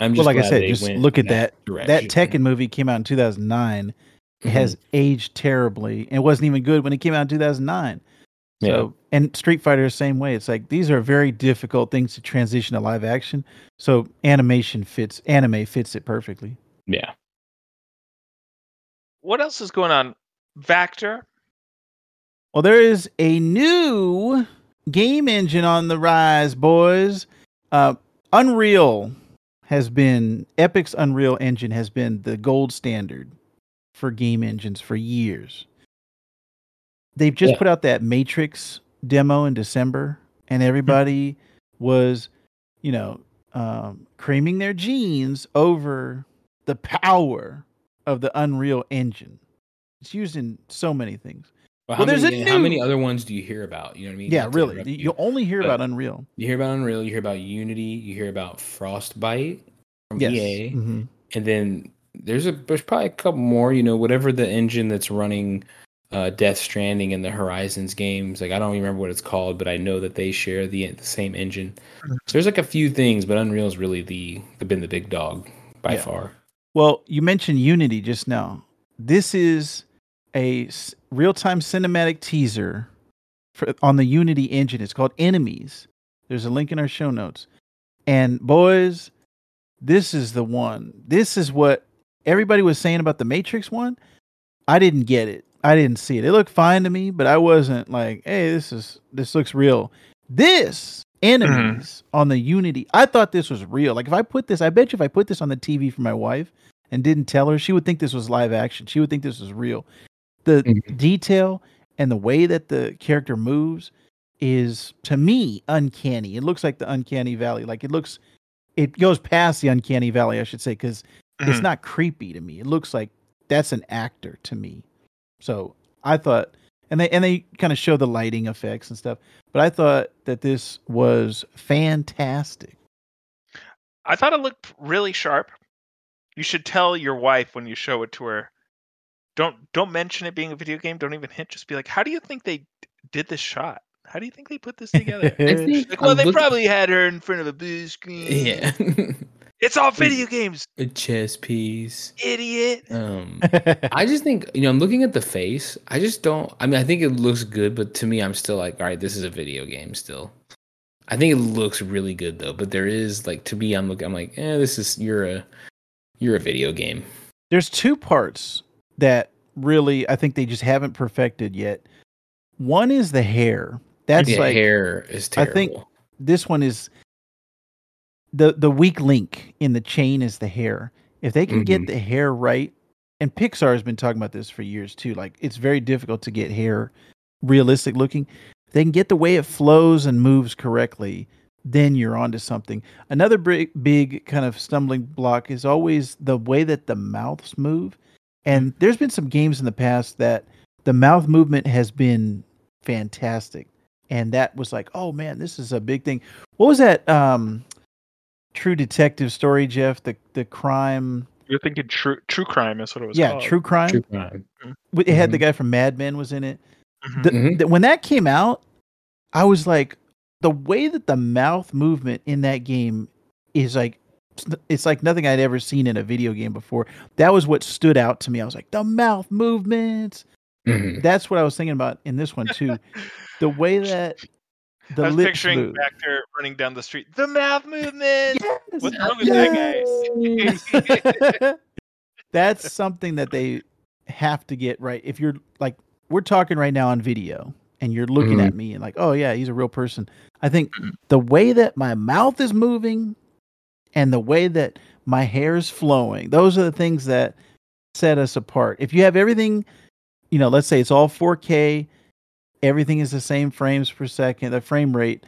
I'm just glad they just look at that direction. That Tekken movie came out in 2009. It has aged terribly, and wasn't even good when it came out in 2009. So, and Street Fighter, same way. It's these are very difficult things to transition to live action. So anime fits it perfectly. Yeah. What else is going on, Vactor? Well, there is a new game engine on the rise, boys. Unreal has been, Epic's Unreal Engine has been the gold standard for game engines for years. They've just put out that Matrix demo in December, and everybody was, creaming their jeans over the power of the Unreal Engine. It's used in so many things. How many other ones do you hear about? You know what I mean? Yeah, really. You only hear about Unreal. You hear about Unreal. You hear about Unity. You hear about Frostbite from EA. Mm-hmm. And then there's probably a couple more, you know, whatever the engine that's running Death Stranding and the Horizons games. Like, I don't remember what it's called, but I know that they share the same engine. So there's like a few things, but Unreal's really been the big dog by far. Well, you mentioned Unity just now. This is a real-time cinematic teaser on the Unity engine. It's called Enemies. There's a link in our show notes. And boys, this is the one. This is what everybody was saying about the Matrix one. I didn't get it. I didn't see it. It looked fine to me, but I wasn't like, hey, this looks real. This Enemies on the Unity, I thought this was real. Like, I bet you if I put this on the TV for my wife and didn't tell her, she would think this was live action. She would think this was real. The detail and the way that the character moves is, to me, uncanny. It looks like the uncanny valley. Like, it goes past the uncanny valley, I should say, because it's not creepy to me. It looks like that's an actor to me. So I thought, and they kind of show the lighting effects and stuff, but I thought that this was fantastic. I thought it looked really sharp. You should tell your wife when you show it to her. Don't mention it being a video game. Don't even hint. Just be like, how do you think they did this shot? How do you think they put this together? They probably had her in front of a blue screen. Yeah. It's all video games. A chess piece. Idiot. I just think, you know, I'm looking at the face. I think it looks good, but to me, I'm still like, all right, this is a video game still. I think it looks really good though, but there is like, to me, I'm like, you're a video game. There's two parts that really, I think they just haven't perfected yet. One is the hair. The hair is terrible. I think this one is the weak link in the chain is the hair. If they can get the hair right, and Pixar has been talking about this for years too. Like, it's very difficult to get hair realistic looking. If they can get the way it flows and moves correctly, then you're onto something. Another big kind of stumbling block is always the way that the mouths move. And there's been some games in the past that the mouth movement has been fantastic. And that was like, oh man, this is a big thing. What was that True Detective story, Jeff? The crime. You're thinking True Crime is what it was called. Yeah, True Crime. True Crime. It had the guy from Mad Men was in it. When that came out, I was like, the way that the mouth movement in that game is like, it's like nothing I'd ever seen in a video game before. That was what stood out to me. I was like, the mouth movements. That's what I was thinking about in this one too. The way that I was picturing Vactor running down the street. The mouth movement. Yes! What's wrong with that, guys? That's something that they have to get right. If you're like, we're talking right now on video and you're looking at me and like, oh yeah, he's a real person. I think the way that my mouth is moving and the way that my hair is flowing, those are the things that set us apart. If you have everything, you know, let's say it's all 4K, everything is the same frames per second, the frame rate,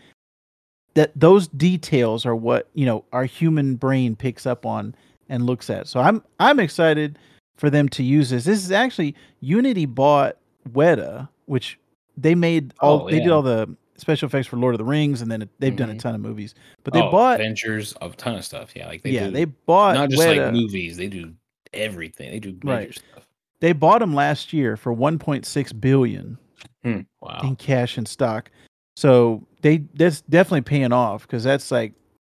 that those details are what, you know, our human brain picks up on and looks at. So I'm excited for them to use this. This is actually, Unity bought Weta, which they made did all the special effects for Lord of the Rings, and then they've done a ton of movies. But they bought Avengers, a ton of stuff. Yeah, like they bought not just Weta, like movies. They do everything. They do major stuff. They bought them last year for $1.6 billion in cash and stock. So that's definitely paying off because that's like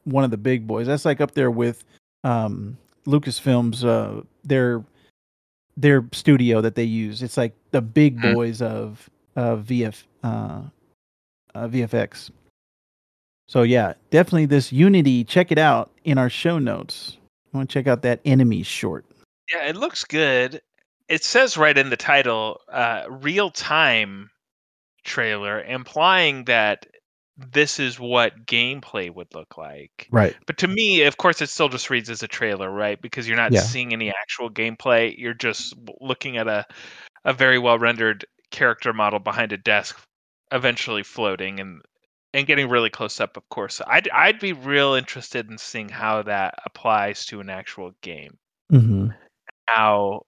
one of the big boys. That's like up there with Lucasfilm's their studio that they use. It's like the big boys of VFX. So yeah, definitely this Unity. Check it out in our show notes. I want to check out that Enemy short. Yeah, it looks good. It says right in the title, real-time trailer, implying that this is what gameplay would look like. Right. But to me, of course, it still just reads as a trailer, right? Because you're not seeing any actual gameplay. You're just looking at a very well-rendered character model behind a desk, eventually floating and getting really close up, of course. I'd be real interested in seeing how that applies to an actual game. How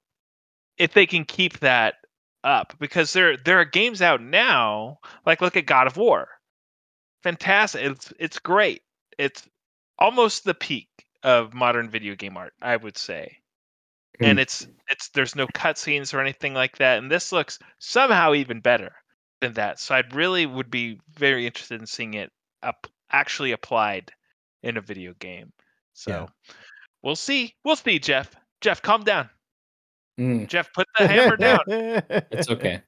if they can keep that up, because there are games out now, like look at God of War. Fantastic. It's great. It's almost the peak of modern video game art, I would say. And it's there's no cutscenes or anything like that, and this looks somehow even better than that. So I really would be very interested in seeing it actually applied in a video game. So We'll see. We'll see, Jeff. Jeff, calm down. Jeff, put the hammer down. It's okay.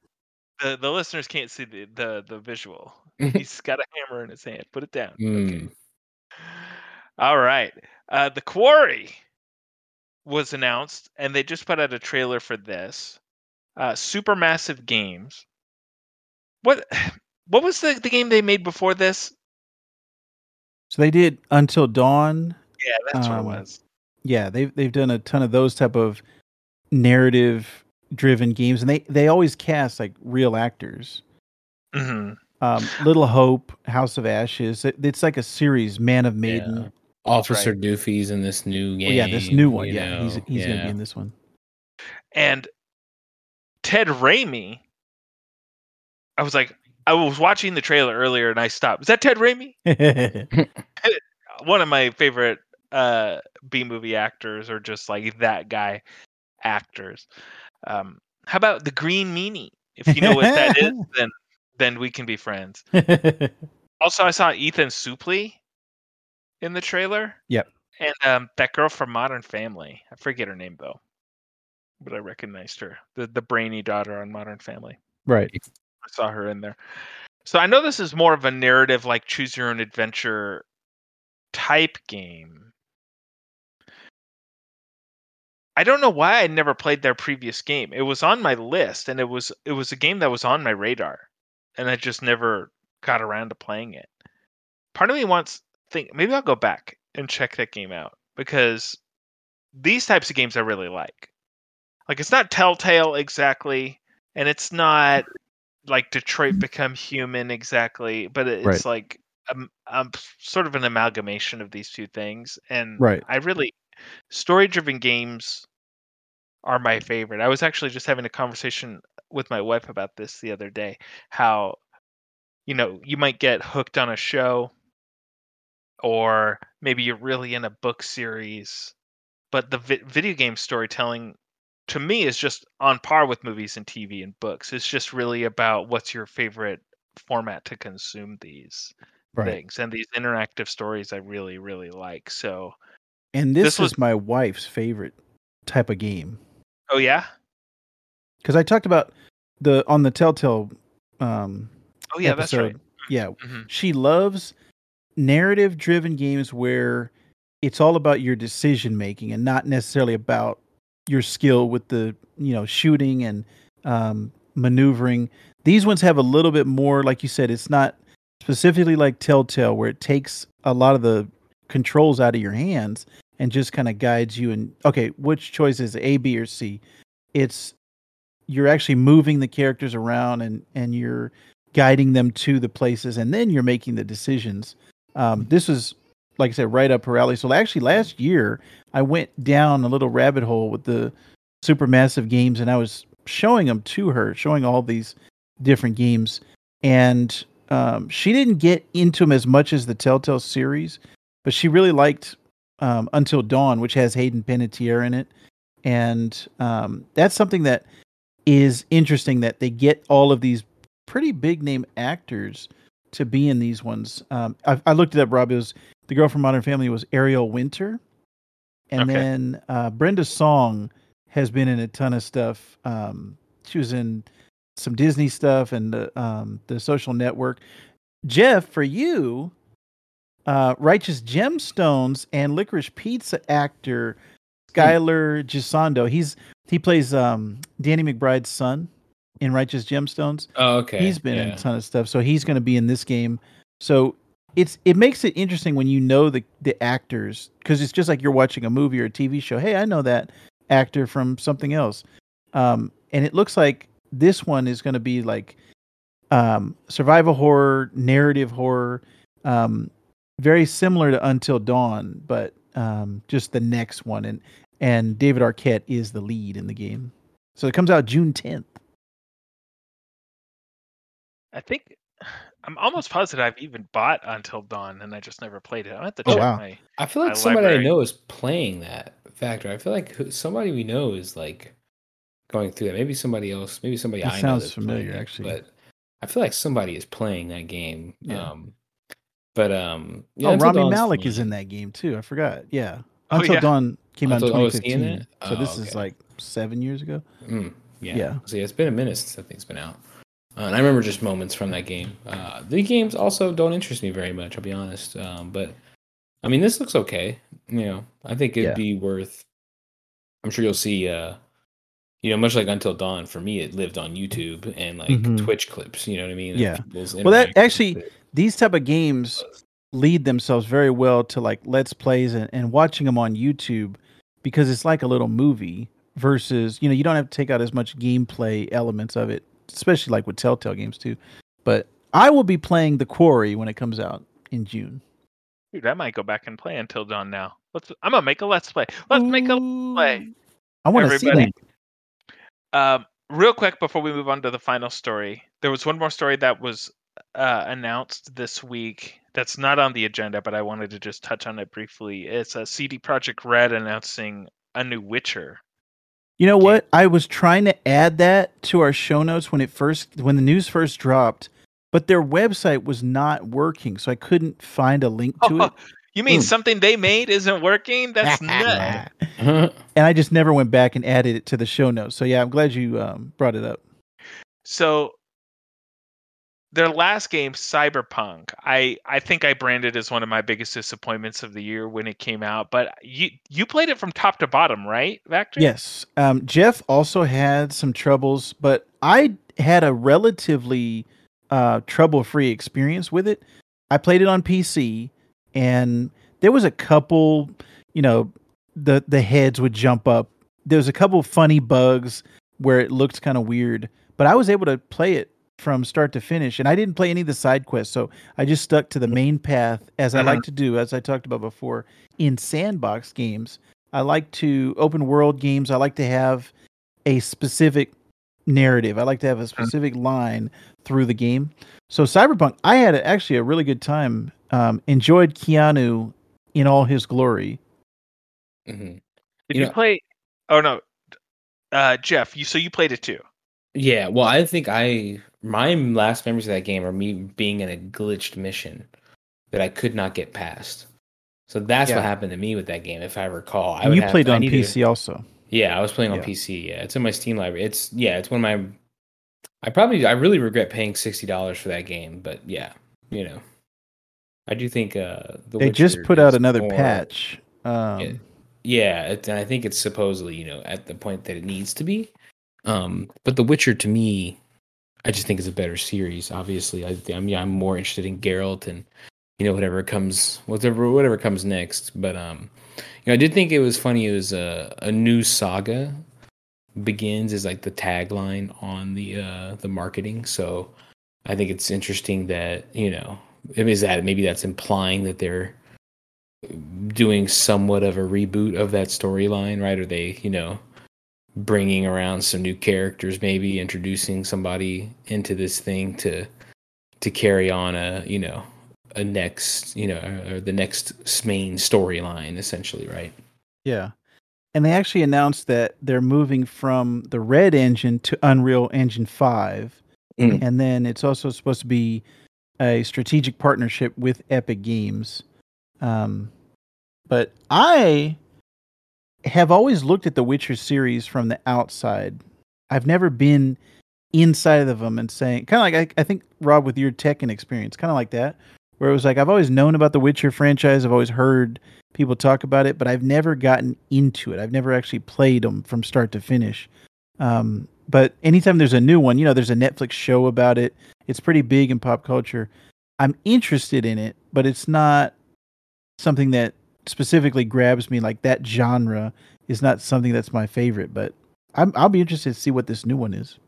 The listeners can't see the visual. He's got a hammer in his hand. Put it down. Okay. All right. The Quarry was announced, and they just put out a trailer for this. Supermassive Games. What was the game they made before this? So they did Until Dawn. Yeah, that's what it was. Yeah, they've done a ton of those type of narrative driven games, and they always cast like real actors. Mm-hmm. Little Hope, House of Ashes. It's like a series. Man of Maiden. Yeah. Officer Doofy's in this new game. Well, this new one. Yeah, know. he's going to be in this one. And Ted Raimi. I was watching the trailer earlier and I stopped. Is that Ted Raimi? One of my favorite B-movie actors, or just like that guy actors. How about The Green Meanie? If you know what that is, then we can be friends. Also, I saw Ethan Suplee in the trailer. Yep. And that girl from Modern Family. I forget her name, though. But I recognized her. The brainy daughter on Modern Family. Right. I saw her in there. So I know this is more of a narrative, like choose your own adventure type game. I don't know why I never played their previous game. It was on my list, and it was a game that was on my radar, and I just never got around to playing it. Part of me wants think maybe I'll go back and check that game out, because these types of games I really like. Like, it's not Telltale exactly, and it's not like Detroit Become Human exactly, but it's like a sort of an amalgamation of these two things. And I really, story-driven games are my favorite. I was actually just having a conversation with my wife about this the other day, how, you know, you might get hooked on a show, or maybe you're really in a book series, but the video game storytelling to me is just on par with movies and TV and books. It's just really about what's your favorite format to consume these things. And these interactive stories I really, really like. So, and this was my wife's favorite type of game. Oh yeah? Because I talked about on the Telltale episode. That's right. Yeah. Mm-hmm. She loves narrative driven games where it's all about your decision making and not necessarily about your skill with the, you know, shooting and maneuvering. These ones have a little bit more, like you said, it's not specifically like Telltale, where it takes a lot of the controls out of your hands and just kind of guides you. And okay, which choice is A, B, or C? It's you're actually moving the characters around and you're guiding them to the places, and then you're making the decisions. This is, like I said, right up her alley. So actually last year, I went down a little rabbit hole with the Supermassive Games, and I was showing them to her, showing all these different games. And she didn't get into them as much as the Telltale series, but she really liked Until Dawn, which has Hayden Panettiere in it. And that's something that is interesting, that they get all of these pretty big-name actors to be in these ones. I looked it up, Rob. It was the girl from Modern Family was Ariel Winter. And then Brenda Song has been in a ton of stuff. She was in some Disney stuff and the Social Network. Jeff, for you, Righteous Gemstones and Licorice Pizza actor Skylar Gisondo. He plays Danny McBride's son in Righteous Gemstones. Oh, okay. He's been in a ton of stuff, so he's going to be in this game. So it makes it interesting when you know the actors, because it's just like you're watching a movie or a TV show. Hey, I know that actor from something else. And it looks like this one is going to be like survival horror, narrative horror, very similar to Until Dawn, but just the next one. And David Arquette is the lead in the game. So it comes out June 10th. I think I'm almost positive I've even bought Until Dawn and I just never played it. I'll have to check my I feel like somebody library. I know is playing that Vactor. I feel like somebody we know is like going through that. Maybe somebody else, maybe somebody that I know. Sounds familiar, actually. But I feel like somebody is playing that game. Yeah. Rami Malek is in that game too. I forgot. Yeah. Until Dawn came out in 2015. So this is like 7 years ago. Yeah. So yeah, it's been a minute since that thing's been out. And I remember just moments from that game. The games also don't interest me very much, I'll be honest. But I mean, this looks okay. You know, I think it'd be worth. I'm sure you'll see. You know, much like Until Dawn, for me, it lived on YouTube and like Twitch clips. You know what I mean? Yeah. Well, that actually, these type of games lead themselves very well to like Let's Plays and watching them on YouTube, because it's like a little movie versus, you know, you don't have to take out as much gameplay elements of it. Especially like with Telltale games too. But I will be playing The Quarry when it comes out in June. Dude, I might go back and play Until Dawn now. I'm gonna make a Let's Play. Let's make a Let's Play. I want to see that. Real quick before we move on to the final story, there was one more story that was announced this week that's not on the agenda, but I wanted to just touch on it briefly. It's a CD Projekt Red announcing a new Witcher. You know what? I was trying to add that to our show notes when the news first dropped, but their website was not working, so I couldn't find a link to it. You mean something they made isn't working? That's nuts. And I just never went back and added it to the show notes. So yeah, I'm glad you brought it up. So their last game, Cyberpunk, I think I branded as one of my biggest disappointments of the year when it came out. But you played it from top to bottom, right, Vactor? Yes. Jeff also had some troubles, but I had a relatively trouble-free experience with it. I played it on PC, and there was a couple, you know, the heads would jump up. There was a couple funny bugs where it looked kind of weird, but I was able to play it from start to finish, and I didn't play any of the side quests, so I just stuck to the main path, as I like to do, as I talked about before. In sandbox games, I like to open world games, I like to have a specific narrative, I like to have a specific line through the game. So Cyberpunk, I had actually a really good time. Enjoyed Keanu in all his glory. Did you play? Oh no, Jeff, you you played it too? Yeah, well, I think my last memories of that game are me being in a glitched mission that I could not get past. So that's what happened to me with that game, if I recall. And you played on PC also. Yeah, I was playing on PC. Yeah, it's in my Steam library. It's one of my. I really regret paying $60 for that game, but yeah, you know, I do think they just put out another patch. And I think it's supposedly, you know, at the point that it needs to be. But The Witcher, to me, I just think is a better series. Obviously, I'm more interested in Geralt and, you know, whatever comes next. But you know, I did think it was funny. It was a new saga begins is like the tagline on the marketing. So I think it's interesting that, you know, maybe that's implying that they're doing somewhat of a reboot of that storyline, right? Or they, you know, bringing around some new characters, maybe introducing somebody into this thing to carry on the next main storyline, essentially, right? Yeah. And they actually announced that they're moving from the Red Engine to Unreal Engine 5. And then it's also supposed to be a strategic partnership with Epic Games. But I have always looked at the Witcher series from the outside. I've never been inside of them and saying, kind of like, I think, Rob, with your Tekken experience, kind of like that, where it was like, I've always known about the Witcher franchise. I've always heard people talk about it, but I've never gotten into it. I've never actually played them from start to finish. But anytime there's a new one, you know, there's a Netflix show about it. It's pretty big in pop culture. I'm interested in it, but it's not something that specifically grabs me. Like, that genre is not something that's my favorite, but I'll be interested to see what this new one is.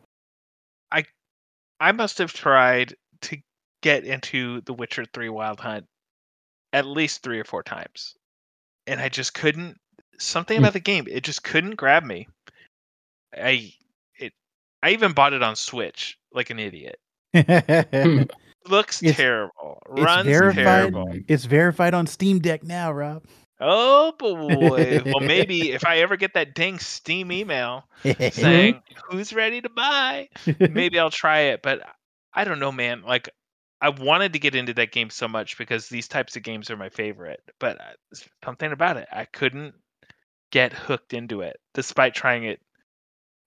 I must have tried to get into The Witcher 3 Wild Hunt at least 3 or 4 times, and I just couldn't. Something about the game, it just couldn't grab me. I I even bought it on Switch like an idiot. Looks terrible. Runs terrible. It's verified on Steam Deck now, Rob. Oh boy. Well, maybe if I ever get that dang Steam email saying who's ready to buy, maybe I'll try it. But I don't know, man. Like, I wanted to get into that game so much because these types of games are my favorite, but something about it, I couldn't get hooked into it despite trying it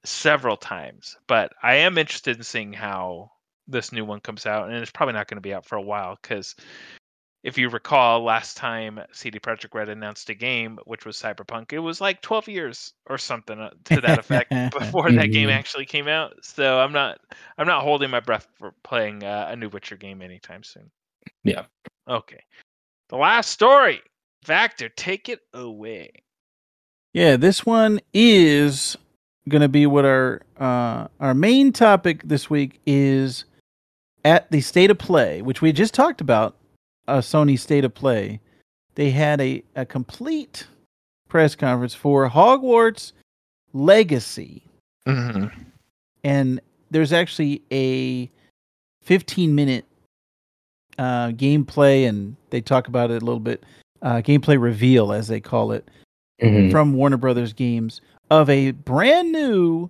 several times. But I am interested in seeing how this new one comes out, and it's probably not going to be out for a while because if you recall, last time CD Projekt Red announced a game, which was Cyberpunk, it was like 12 years or something to that effect before that game actually came out. So I'm not holding my breath for playing a new Witcher game anytime soon. Yeah. Okay. The last story. Vactor, take it away. Yeah, this one is going to be what our main topic this week is at the State of Play, which we just talked about. Sony State of Play, they had a complete press conference for Hogwarts Legacy. Mm-hmm. And there's actually a 15-minute gameplay, and they talk about it a little bit, gameplay reveal, as they call it, from Warner Brothers Games, of a brand new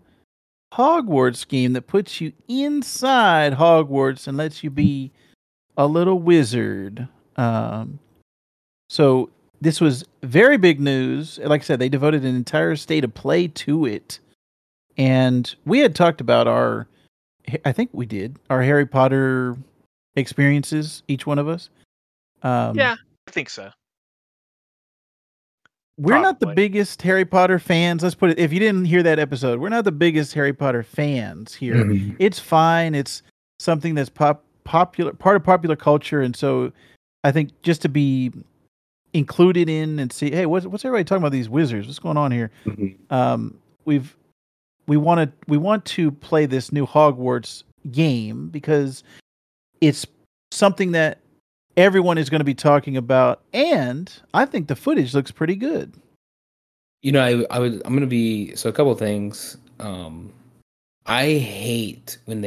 Hogwarts game that puts you inside Hogwarts and lets you be a little wizard. So this was very big news. Like I said, they devoted an entire State of Play to it. And we had talked about our Harry Potter experiences, each one of us. Yeah, I think so. We're not the biggest Harry Potter fans. Let's put it, if you didn't hear that episode, we're not the biggest Harry Potter fans here. Mm-hmm. It's fine. It's something that's popular, part of popular culture, and so I think just to be included in and see, hey, what's everybody talking about these wizards? What's going on here? We want to play this new Hogwarts game because it's something that everyone is going to be talking about, and I think the footage looks pretty good. You know, I'm going to be a couple things. I hate when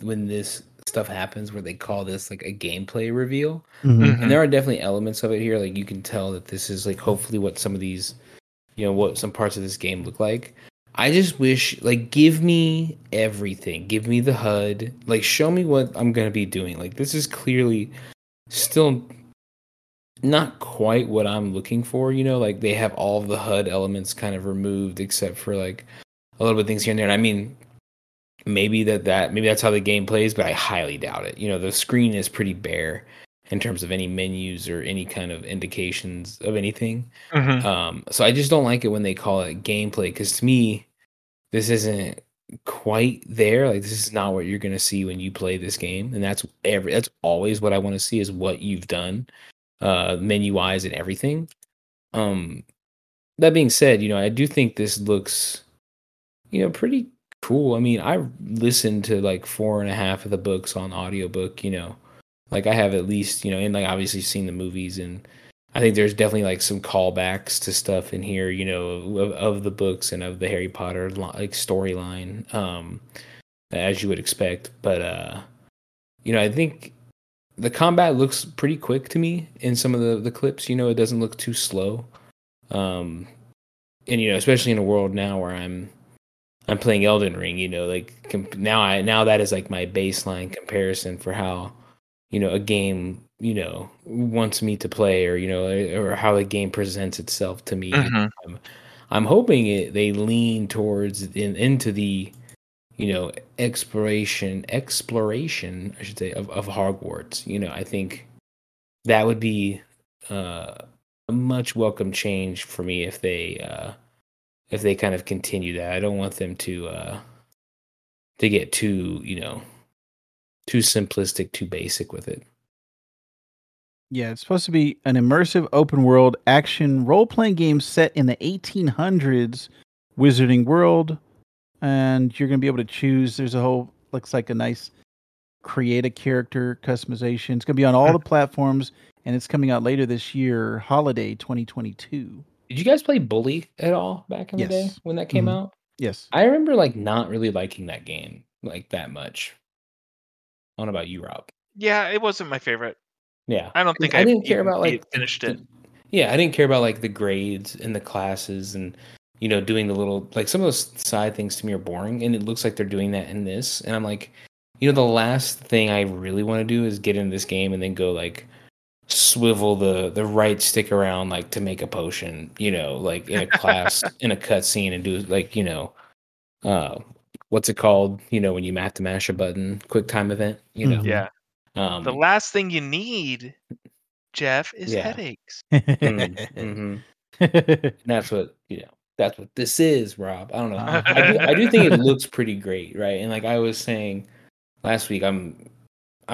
this stuff happens where they call this like a gameplay reveal, and there are definitely elements of it here. Like, you can tell that this is like hopefully what some of these, you know, what some parts of this game look like. I just wish, like, give me everything, give me the HUD, like show me what I'm gonna be doing. Like, this is clearly still not quite what I'm looking for. You know, like they have all the HUD elements kind of removed except for like a little bit of things here and there. And I mean, Maybe that's how the game plays, but I highly doubt it. You know, the screen is pretty bare in terms of any menus or any kind of indications of anything. So I just don't like it when they call it gameplay, because to me, this isn't quite there. Like, this is not what you're going to see when you play this game, and that's always what I want to see is what you've done, menu-wise and everything. That being said, you know, I do think this looks, you know, pretty cool. I mean, I listened to like 4.5 of the books on audiobook, you know, like I have at least, you know, and like obviously seen the movies, and I think there's definitely like some callbacks to stuff in here, you know, of the books and of the Harry Potter like storyline, as you would expect. But, you know, I think the combat looks pretty quick to me in some of the clips, you know, it doesn't look too slow. And, you know, especially in a world now where I'm playing Elden Ring, you know, like now that is like my baseline comparison for how, you know, a game, you know, wants me to play, or, you know, or how the game presents itself to me. I'm hoping they lean towards into the, you know, exploration, I should say, of Hogwarts. You know, I think that would be a much welcome change for me if they, if they kind of continue that. I don't want them to get too, you know, too simplistic, too basic with it. Yeah, it's supposed to be an immersive open-world action role-playing game set in the 1800s wizarding world, and you're going to be able to choose. There's a whole, looks like a nice create a character customization. It's going to be on all the platforms, and it's coming out later this year, holiday 2022. Did you guys play Bully at all back in the day when that came out? Yes. I remember like not really liking that game like that much. I don't know about you, Rob. Yeah, it wasn't my favorite. Yeah. I don't think I didn't care about like finished it. Yeah, I didn't care about like the grades and the classes and, you know, doing the little like some of those side things to me are boring, and it looks like they're doing that in this. And I'm like, you know, the last thing I really want to do is get into this game and then go like swivel the right stick around like to make a potion, you know, like in a class in a cutscene and do like, you know, what's it called? You know, when you have to mash a button, quick time event, you know. Yeah. The last thing you need, Jeff, is headaches. That's what, you know, that's what this is, Rob. I don't know. I do think it looks pretty great, right? And like I was saying last week, I'm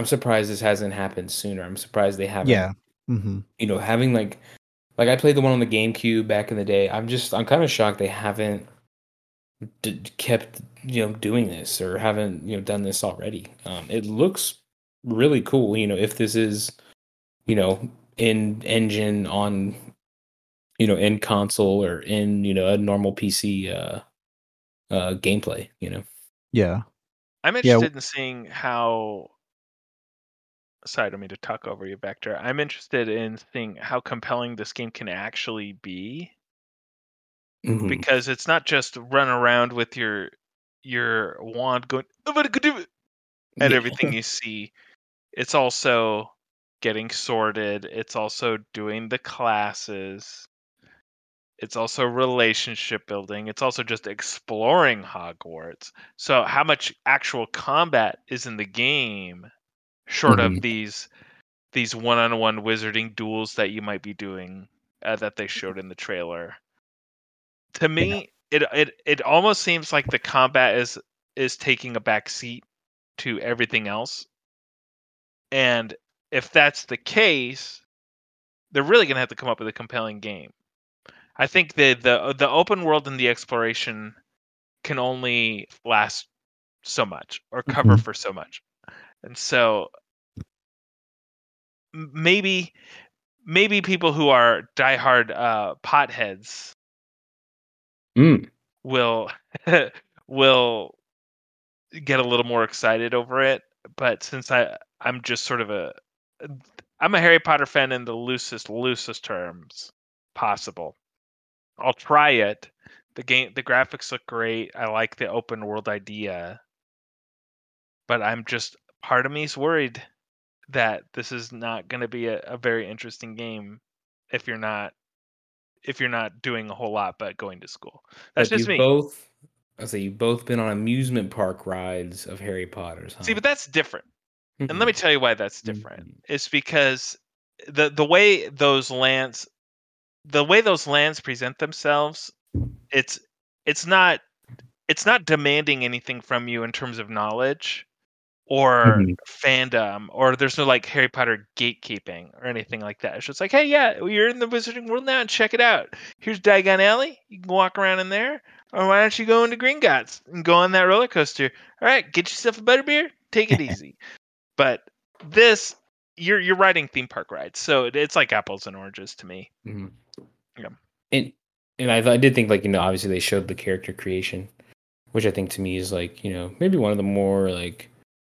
surprised this hasn't happened sooner. I'm surprised they haven't. Yeah. Mm-hmm. You know, having like I played the one on the GameCube back in the day. I'm kind of shocked they haven't kept, you know, doing this or haven't, you know, done this already. It looks really cool. You know, if this is, you know, in engine on, you know, in console or in, you know, a normal PC gameplay, you know. Yeah. I'm interested in seeing how. Sorry, I don't mean to talk over you, Vactor. I'm interested in seeing how compelling this game can actually be, because it's not just run around with your wand going at everything you see. It's also getting sorted. It's also doing the classes. It's also relationship building. It's also just exploring Hogwarts. So how much actual combat is in the game? Short of these one-on-one wizarding duels that you might be doing that they showed in the trailer. To me, it almost seems like the combat is taking a back seat to everything else. And if that's the case, they're really going to have to come up with a compelling game. I think the open world and the exploration can only last so much or cover for so much. And so maybe people who are diehard potheads will get a little more excited over it. But since I'm just sort of I'm a Harry Potter fan in the loosest terms possible. I'll try it. The graphics look great. I like the open world idea, but I'm just. Part of me is worried that this is not going to be a very interesting game if you're not doing a whole lot but going to school. That's just me. You've both been on amusement park rides of Harry Potter's. Huh? See, but that's different. And let me tell you why that's different. It's because the way those lands present themselves, it's not demanding anything from you in terms of knowledge. Or fandom, or there's no like Harry Potter gatekeeping or anything like that. It's just like, hey, yeah, you're in the wizarding world now, and check it out. Here's Diagon Alley. You can walk around in there. Or why don't you go into Gringotts and go on that roller coaster? All right, get yourself a Butterbeer. Take it easy. But this, you're riding theme park rides, so it's like apples and oranges to me. Mm-hmm. Yeah. And I did think, like, you know, obviously they showed the character creation, which I think to me is like, you know, maybe one of the more like.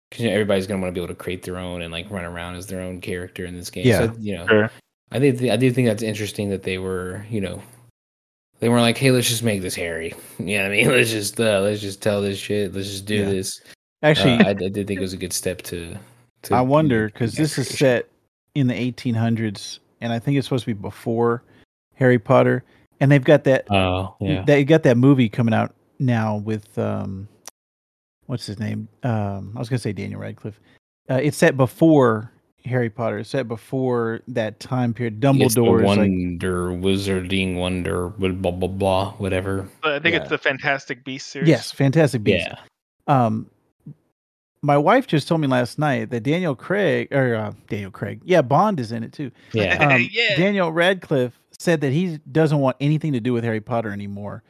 Because, you know, everybody's going to want to be able to create their own and like run around as their own character in this game. Yeah. So, you know, sure. I do think that's interesting that they were, you know, they weren't like, hey, let's just make this Harry. You know what I mean? Let's just tell this shit. Let's just do this. Actually, I did think it was a good step to I wonder, because this is set in the 1800s, and I think it's supposed to be before Harry Potter. And they've got that movie coming out now with. What's his name? I was going to say Daniel Radcliffe. It's set before Harry Potter. It's set before that time period. Dumbledore's Wizarding Wonder, blah, blah, blah, whatever. I think it's the Fantastic Beasts series. Yes, Fantastic Beasts. Yeah. My wife just told me last night that Daniel Craig. Yeah, Bond is in it too. Yeah. Daniel Radcliffe said that he doesn't want anything to do with Harry Potter anymore.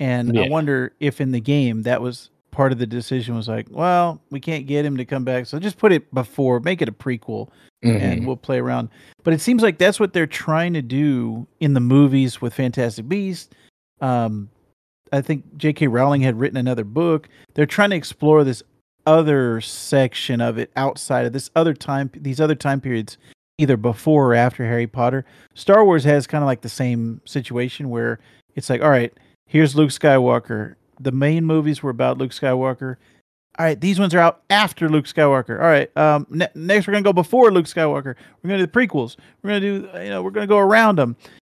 And I wonder if in the game that was... Part of the decision was like, well, we can't get him to come back, so just put it before, make it a prequel, and we'll play around. But it seems like that's what they're trying to do in the movies with Fantastic Beasts. I think J.K. Rowling had written another book. They're trying to explore this other section of it outside of this other time, these other time periods, either before or after Harry Potter. Star Wars has kind of like the same situation where it's like, all right, here's Luke Skywalker. The main movies were about Luke Skywalker. All right, these ones are out after Luke Skywalker. All right, next we're gonna go before Luke Skywalker. We're gonna do the prequels. We're gonna do, you know, we're gonna go around them.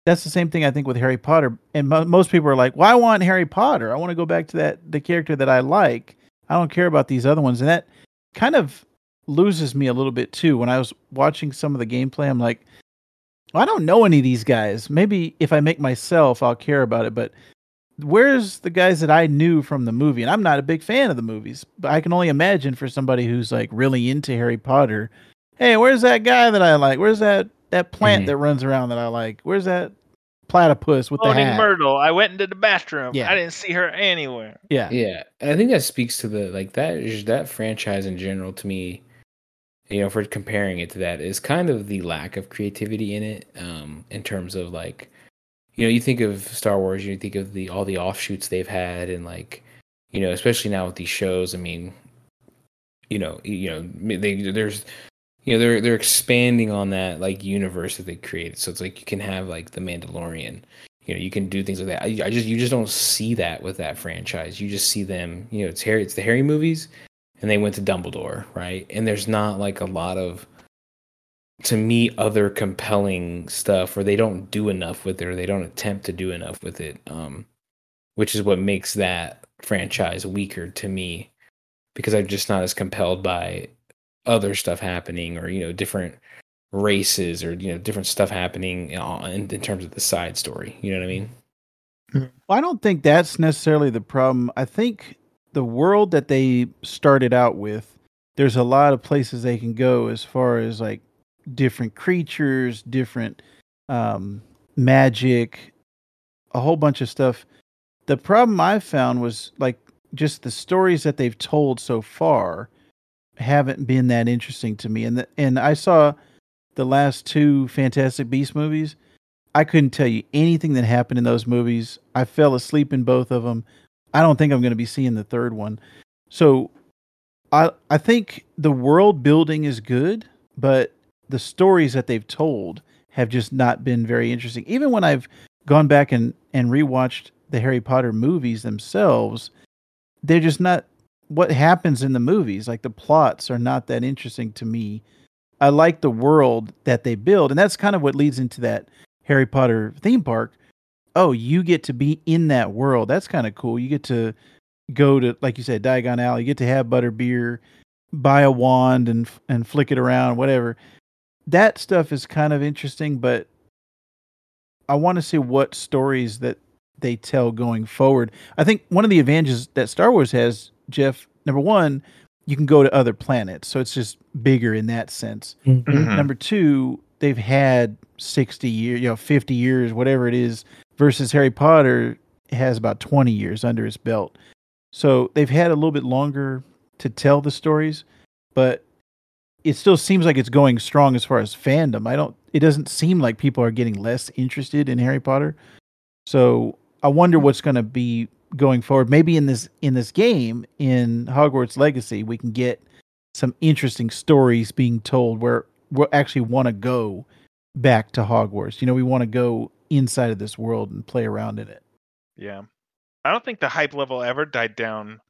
That's the same thing I think with Harry Potter. And most people are like, "Well, I want Harry Potter. I want to go back to the character that I like. I don't care about these other ones." And that kind of loses me a little bit too. When I was watching some of the gameplay, I'm like, well, "I don't know any of these guys. Maybe if I make myself, I'll care about it." But where's the guys that I knew from the movie? And I'm not a big fan of the movies, but I can only imagine for somebody who's like really into Harry Potter. Hey, where's that guy that I like? Where's that plant that runs around that I like? Where's that platypus with the hat? Myrtle. I went into the bathroom. Yeah. I didn't see her anywhere. Yeah. Yeah. And I think that speaks to the, like, that franchise in general to me, you know, for comparing it to that is kind of the lack of creativity in it. In terms of like, you know, you think of Star Wars, you think of all the offshoots they've had, and like, you know, especially now with these shows. I mean, you know, they're expanding on that like universe that they created. So it's like you can have like The Mandalorian, you know, you can do things like that. You just don't see that with that franchise. You just see them, you know, it's the Harry movies, and they went to Dumbledore, right? And there's not like a lot of, to me, other compelling stuff, or they don't do enough with it, or they don't attempt to do enough with it, which is what makes that franchise weaker to me, because I'm just not as compelled by other stuff happening, or, you know, different races, or, you know, different stuff happening in terms of the side story. You know what I mean? Well, I don't think that's necessarily the problem. I think the world that they started out with, there's a lot of places they can go as far as like different creatures, different magic, a whole bunch of stuff. The problem I found was like just the stories that they've told so far haven't been that interesting to me. And I saw the last two Fantastic Beasts movies. I couldn't tell you anything that happened in those movies. I fell asleep in both of them. I don't think I'm going to be seeing the third one. So I think the world building is good, but the stories that they've told have just not been very interesting. Even when I've gone back and rewatched the Harry Potter movies themselves, they're just not, what happens in the movies, like the plots are not that interesting to me. I like the world that they build, and that's kind of what leads into that Harry Potter theme park. Oh, you get to be in that world. That's kind of cool. You get to go to, like you said, Diagon Alley. You get to have butterbeer, buy a wand and flick it around, whatever. That stuff is kind of interesting, but I want to see what stories that they tell going forward. I think one of the advantages that Star Wars has, Jeff, number one, you can go to other planets, so it's just bigger in that sense. Mm-hmm. Number two, they've had 60 years, you know, 50 years, whatever it is, versus Harry Potter has about 20 years under his belt. So they've had a little bit longer to tell the stories, but it still seems like it's going strong as far as fandom. It doesn't seem like people are getting less interested in Harry Potter. So I wonder what's going to be going forward. Maybe in this game in Hogwarts Legacy, we can get some interesting stories being told where we'll actually want to go back to Hogwarts. You know, we want to go inside of this world and play around in it. Yeah. I don't think the hype level ever died down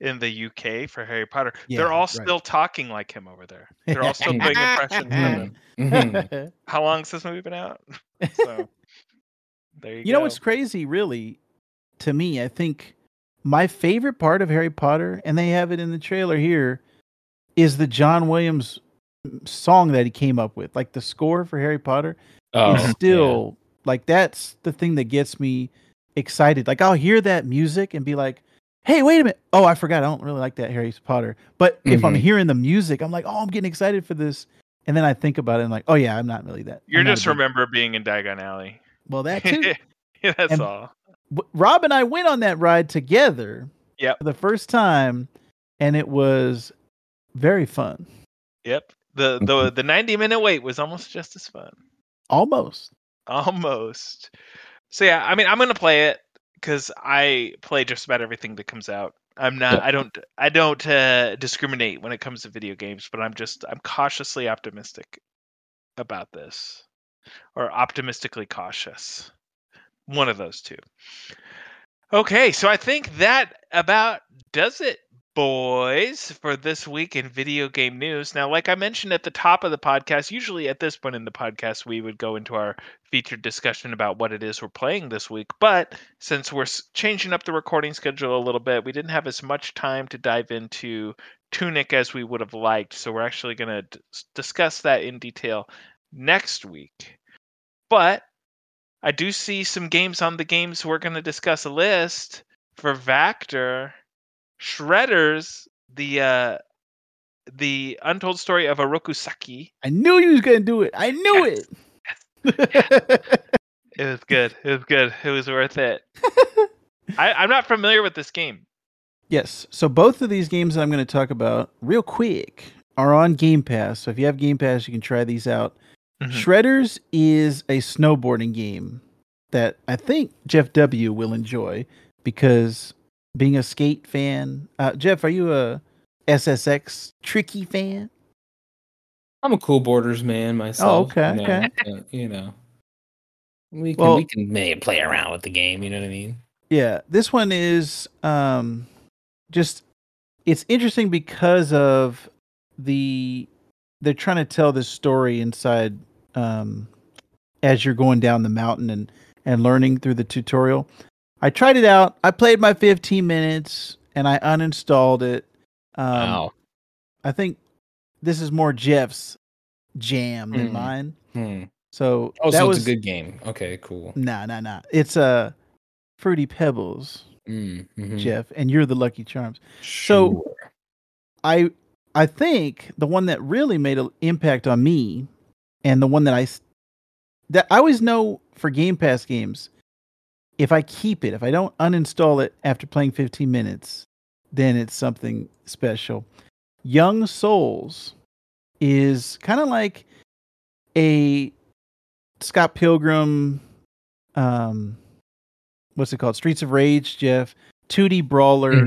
in the UK for Harry Potter. Yeah, they're all still talking like him over there. They're all still doing impressions of him. How long has this movie been out? So there you go. You know what's crazy, really, to me, I think my favorite part of Harry Potter, and they have it in the trailer here, is the John Williams song that he came up with. Like the score for Harry Potter is still like, that's the thing that gets me excited. Like I'll hear that music and be like, hey, wait a minute. Oh, I forgot. I don't really like that Harry Potter. But if I'm hearing the music, I'm like, oh, I'm getting excited for this. And then I think about it and like, oh yeah, I'm not really that. You just remember being in Diagon Alley. Well, that too. Yeah, that's all. Rob and I went on that ride together for the first time, and it was very fun. Yep. The 90-minute wait was almost just as fun. Almost. So yeah, I mean, I'm going to play it. because I play just about everything that comes out. I'm not. Yeah. I don't discriminate when it comes to video games, but I'm cautiously optimistic about this, or optimistically cautious. One of those two. Okay, so I think that about does it, boys, for this week in video game news. Now, like I mentioned at the top of the podcast, usually at this point in the podcast, we would go into our featured discussion about what it is we're playing this week. But since we're changing up the recording schedule a little bit, we didn't have as much time to dive into Tunic as we would have liked. So we're actually going to discuss that in detail next week. But I do see some games on the games we're going to discuss list for Vactor. Shredder's the Untold Story of Oroku Saki. I knew you was gonna do it. I knew it. It was good. It was good. It was worth it. I'm not familiar with this game. Yes. So both of these games I'm going to talk about real quick are on Game Pass. So if you have Game Pass, you can try these out. Mm-hmm. Shredder's is a snowboarding game that I think Jeff W will enjoy because, being a skate fan, Jeff, are you a SSX tricky fan? I'm a cool borders man myself. Oh, okay, you know, okay. You know, we can play around with the game. You know what I mean? Yeah, this one is just it's interesting because of they're trying to tell this story inside as you're going down the mountain and learning through the tutorial. I tried it out. I played my 15 minutes and I uninstalled it. Wow. I think this is more Jeff's jam than mine. So it's a good game. Okay, cool. Nah. It's Fruity Pebbles, Jeff, and you're the Lucky Charms. Sure. So I think the one that really made an impact on me, and the one that I always know for Game Pass games, if I keep it, if I don't uninstall it after playing 15 minutes, then it's something special. Young Souls is kind of like a Scott Pilgrim, what's it called? Streets of Rage, Jeff. 2D brawler,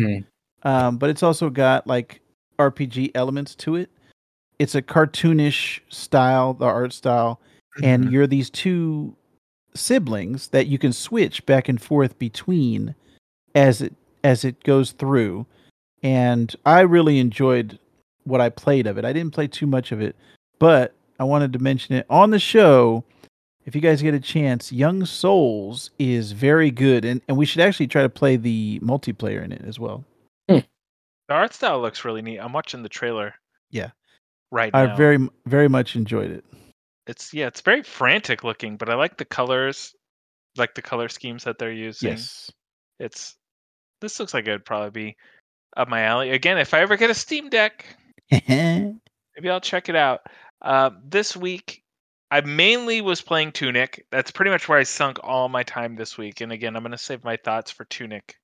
but it's also got like RPG elements to it. It's a cartoonish style, the art style, and you're these two siblings that you can switch back and forth between as it goes through, and I really enjoyed what I played of it. I didn't play too much of it, but I wanted to mention it on the show. If you guys get a chance, Young Souls is very good, and we should actually try to play the multiplayer in it as well. The art style looks really neat. I'm watching the trailer. Yeah, right now. I very, very much enjoyed it. It's very frantic looking, but I like the colors, like the color schemes that they're using. Yes. This looks like it would probably be up my alley. Again, if I ever get a Steam Deck, maybe I'll check it out. This week, I mainly was playing Tunic. That's pretty much where I sunk all my time this week. And again, I'm going to save my thoughts for Tunic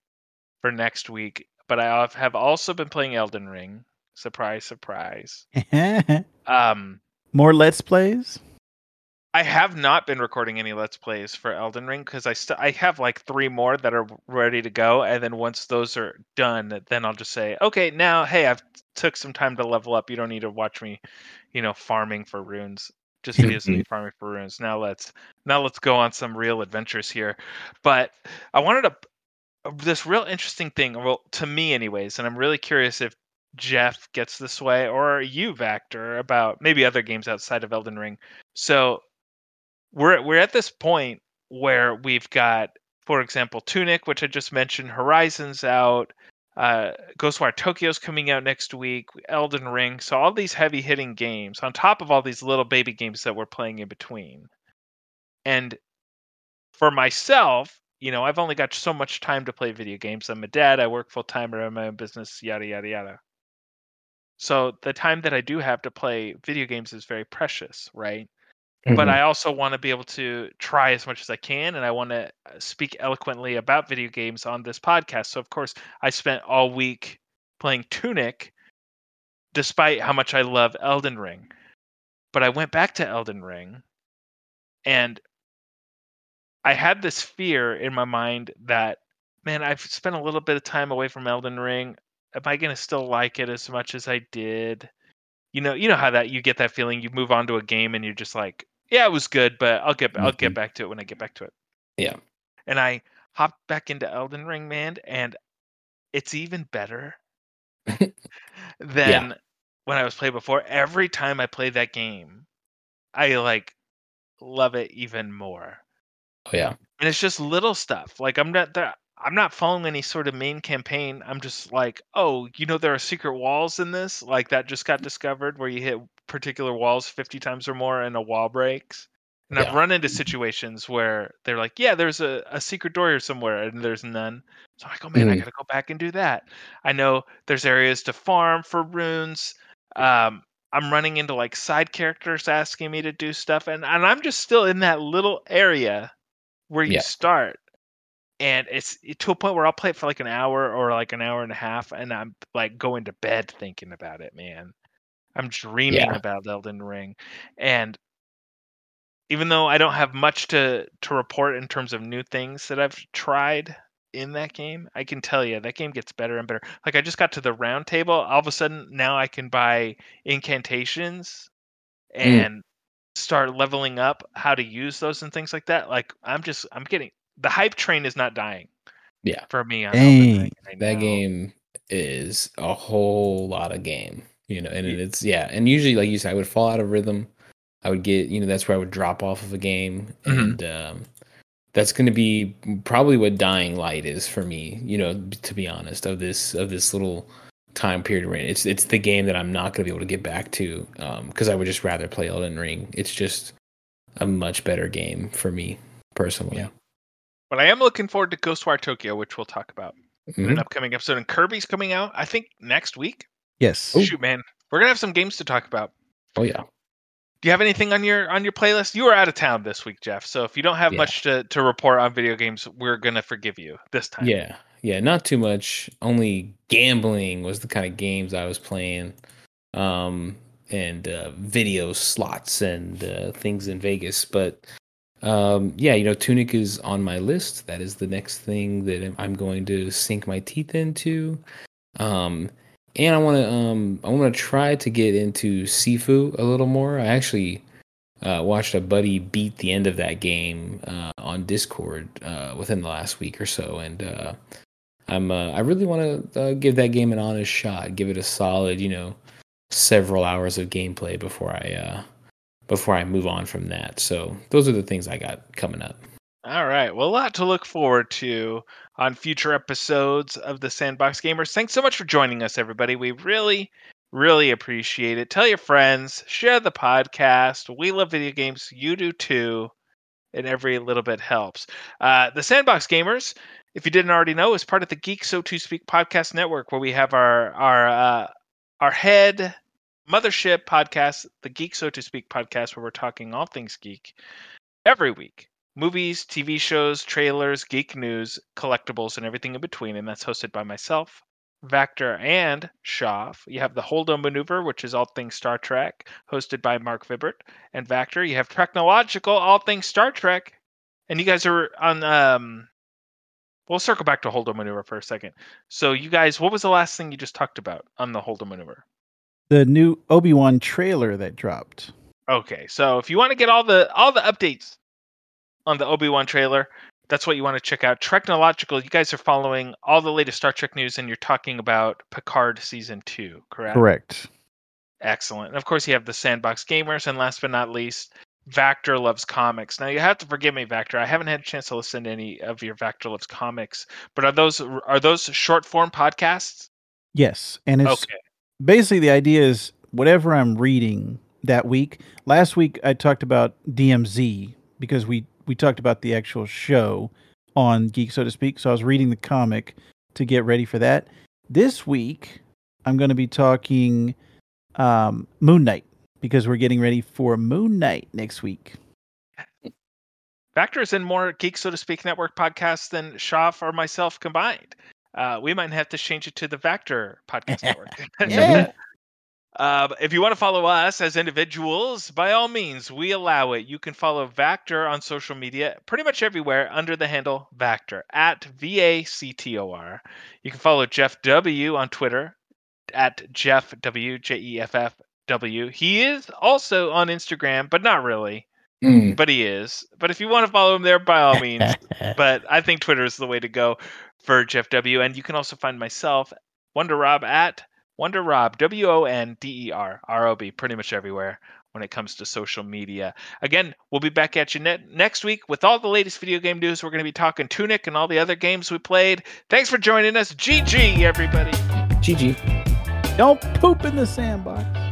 for next week. But I have also been playing Elden Ring. Surprise, surprise. More Let's Plays? I have not been recording any Let's Plays for Elden Ring because I have like 3 more that are ready to go, and then once those are done, then I'll just say, okay, now, hey, I've took some time to level up. You don't need to watch me, you know, farming for runes. Just videos of me farming for runes. Now let's go on some real adventures here. But I wanted this real interesting thing, well, to me anyways, and I'm really curious if Jeff gets this way, or you, Vactor, about maybe other games outside of Elden Ring. So we're at this point where we've got, for example, Tunic, which I just mentioned, Horizon's out, Ghostwire Tokyo's coming out next week, Elden Ring. So all these heavy hitting games on top of all these little baby games that we're playing in between. And for myself, you know, I've only got so much time to play video games. I'm a dad. I work full time around my own business, yada, yada, yada. So the time that I do have to play video games is very precious, right? Mm-hmm. But I also want to be able to try as much as I can, and I want to speak eloquently about video games on this podcast. So, of course, I spent all week playing Tunic, despite how much I love Elden Ring. But I went back to Elden Ring, and I had this fear in my mind that man, I've spent a little bit of time away from Elden Ring. Am I going to still like it as much as I did? You know how that you get that feeling. You move on to a game and you're just like, yeah, it was good, but I'll get back to it when I get back to it. Yeah. And I hopped back into Elden Ring, man, and it's even better than when I was playing before. Every time I play that game, I like love it even more. Oh yeah. And it's just little stuff. Like I'm not following any sort of main campaign. I'm just like, oh, there are secret walls in this. Like that just got discovered where you hit particular walls 50 times or more and a wall breaks. And I've run into situations where they're like, yeah, there's a secret door here somewhere, and there's none. So I'm like, oh man, I got to go back and do that. I know there's areas to farm for runes. I'm running into like side characters asking me to do stuff. And I'm just still in that little area where you start. And it's to a point where I'll play it for like an hour or like an hour and a half, and I'm like going to bed thinking about it, man. I'm dreaming about Elden Ring. And even though I don't have much to report in terms of new things that I've tried in that game, I can tell you that game gets better and better. Like I just got to the round table. All of a sudden now I can buy incantations and start leveling up how to use those and things like that. Like I'm getting... The hype train is not dying. Yeah. For me. That game is a whole lot of game, and it's, and usually, like you said, I would fall out of rhythm. I would get, that's where I would drop off of a game. Mm-hmm. And that's going to be probably what Dying Light is for me, to be honest, of this little time period we're in. It's the game that I'm not going to be able to get back to because I would just rather play Elden Ring. It's just a much better game for me personally. Yeah. But I am looking forward to Ghostwire Tokyo, which we'll talk about in an upcoming episode. And Kirby's coming out, I think, next week. Yes. Ooh. Shoot, man. We're going to have some games to talk about. Oh, yeah. Do you have anything on your playlist? You were out of town this week, Jeff. So if you don't have much to report on video games, we're going to forgive you this time. Yeah. Yeah, not too much. Only gambling was the kind of games I was playing. And video slots and things in Vegas. But... Tunic is on my list. That is the next thing that I'm going to sink my teeth into. And I want to try to get into Sifu a little more. I actually watched a buddy beat the end of that game on Discord within the last week or so, and I really want to give that game an honest shot. Give it a solid, several hours of gameplay before I move on from that. So those are the things I got coming up. All right. Well, a lot to look forward to on future episodes of the Sandbox Gamers. Thanks so much for joining us, everybody. We really, really appreciate it. Tell your friends, share the podcast. We love video games. You do too. And every little bit helps. The Sandbox Gamers, if you didn't already know, is part of the Geek So To Speak Podcast Network, where we have our head mothership podcast, the Geek So To Speak podcast, where we're talking all things geek every week. Movies, TV shows, trailers, geek news, collectibles, and everything in between. And that's hosted by myself, Vactor, and Schaff. You have the Holdo Maneuver, which is all things Star Trek, hosted by Mark Vibert and Vactor. You have Technological, all things Star Trek. And you guys are on... we'll circle back to Holdo Maneuver for a second. So you guys, what was the last thing you just talked about on the Holdo Maneuver? The new Obi-Wan trailer that dropped. Okay, so if you want to get all the updates on the Obi-Wan trailer, that's what you want to check out. Technological, you guys are following all the latest Star Trek news, and you're talking about Picard Season 2, correct? Correct. Excellent. And of course, you have the Sandbox Gamers, and last but not least, Vactor Loves Comics. Now, you have to forgive me, Vactor. I haven't had a chance to listen to any of your Vactor Loves Comics, but are those short-form podcasts? Yes, and it's... Okay. Basically, the idea is whatever I'm reading that week. Last week, I talked about DMZ because we talked about the actual show on Geek, so to speak. So I was reading the comic to get ready for that. This week, I'm going to be talking Moon Knight because we're getting ready for Moon Knight next week. Vactor is in more Geek, so to speak, network podcasts than Schaff or myself combined. We might have to change it to the Vactor Podcast Network. If you want to follow us as individuals, by all means, we allow it. You can follow Vactor on social media pretty much everywhere under the handle Vactor, at V-A-C-T-O-R. You can follow Jeff W on Twitter, at Jeff W, J-E-F-F-W. He is also on Instagram, but not really. But he is. But if you want to follow him there, by all means. But I think Twitter is the way to go for Jeff W. And you can also find myself, Wonder Rob, at Wonder Rob, W-O-N-D-E-R-R-O-B, pretty much everywhere when it comes to social media. Again, we'll be back at you next week with all the latest video game news. We're going to be talking Tunic and all the other games we played. Thanks for joining us. GG, everybody. GG. Don't poop in the sandbox.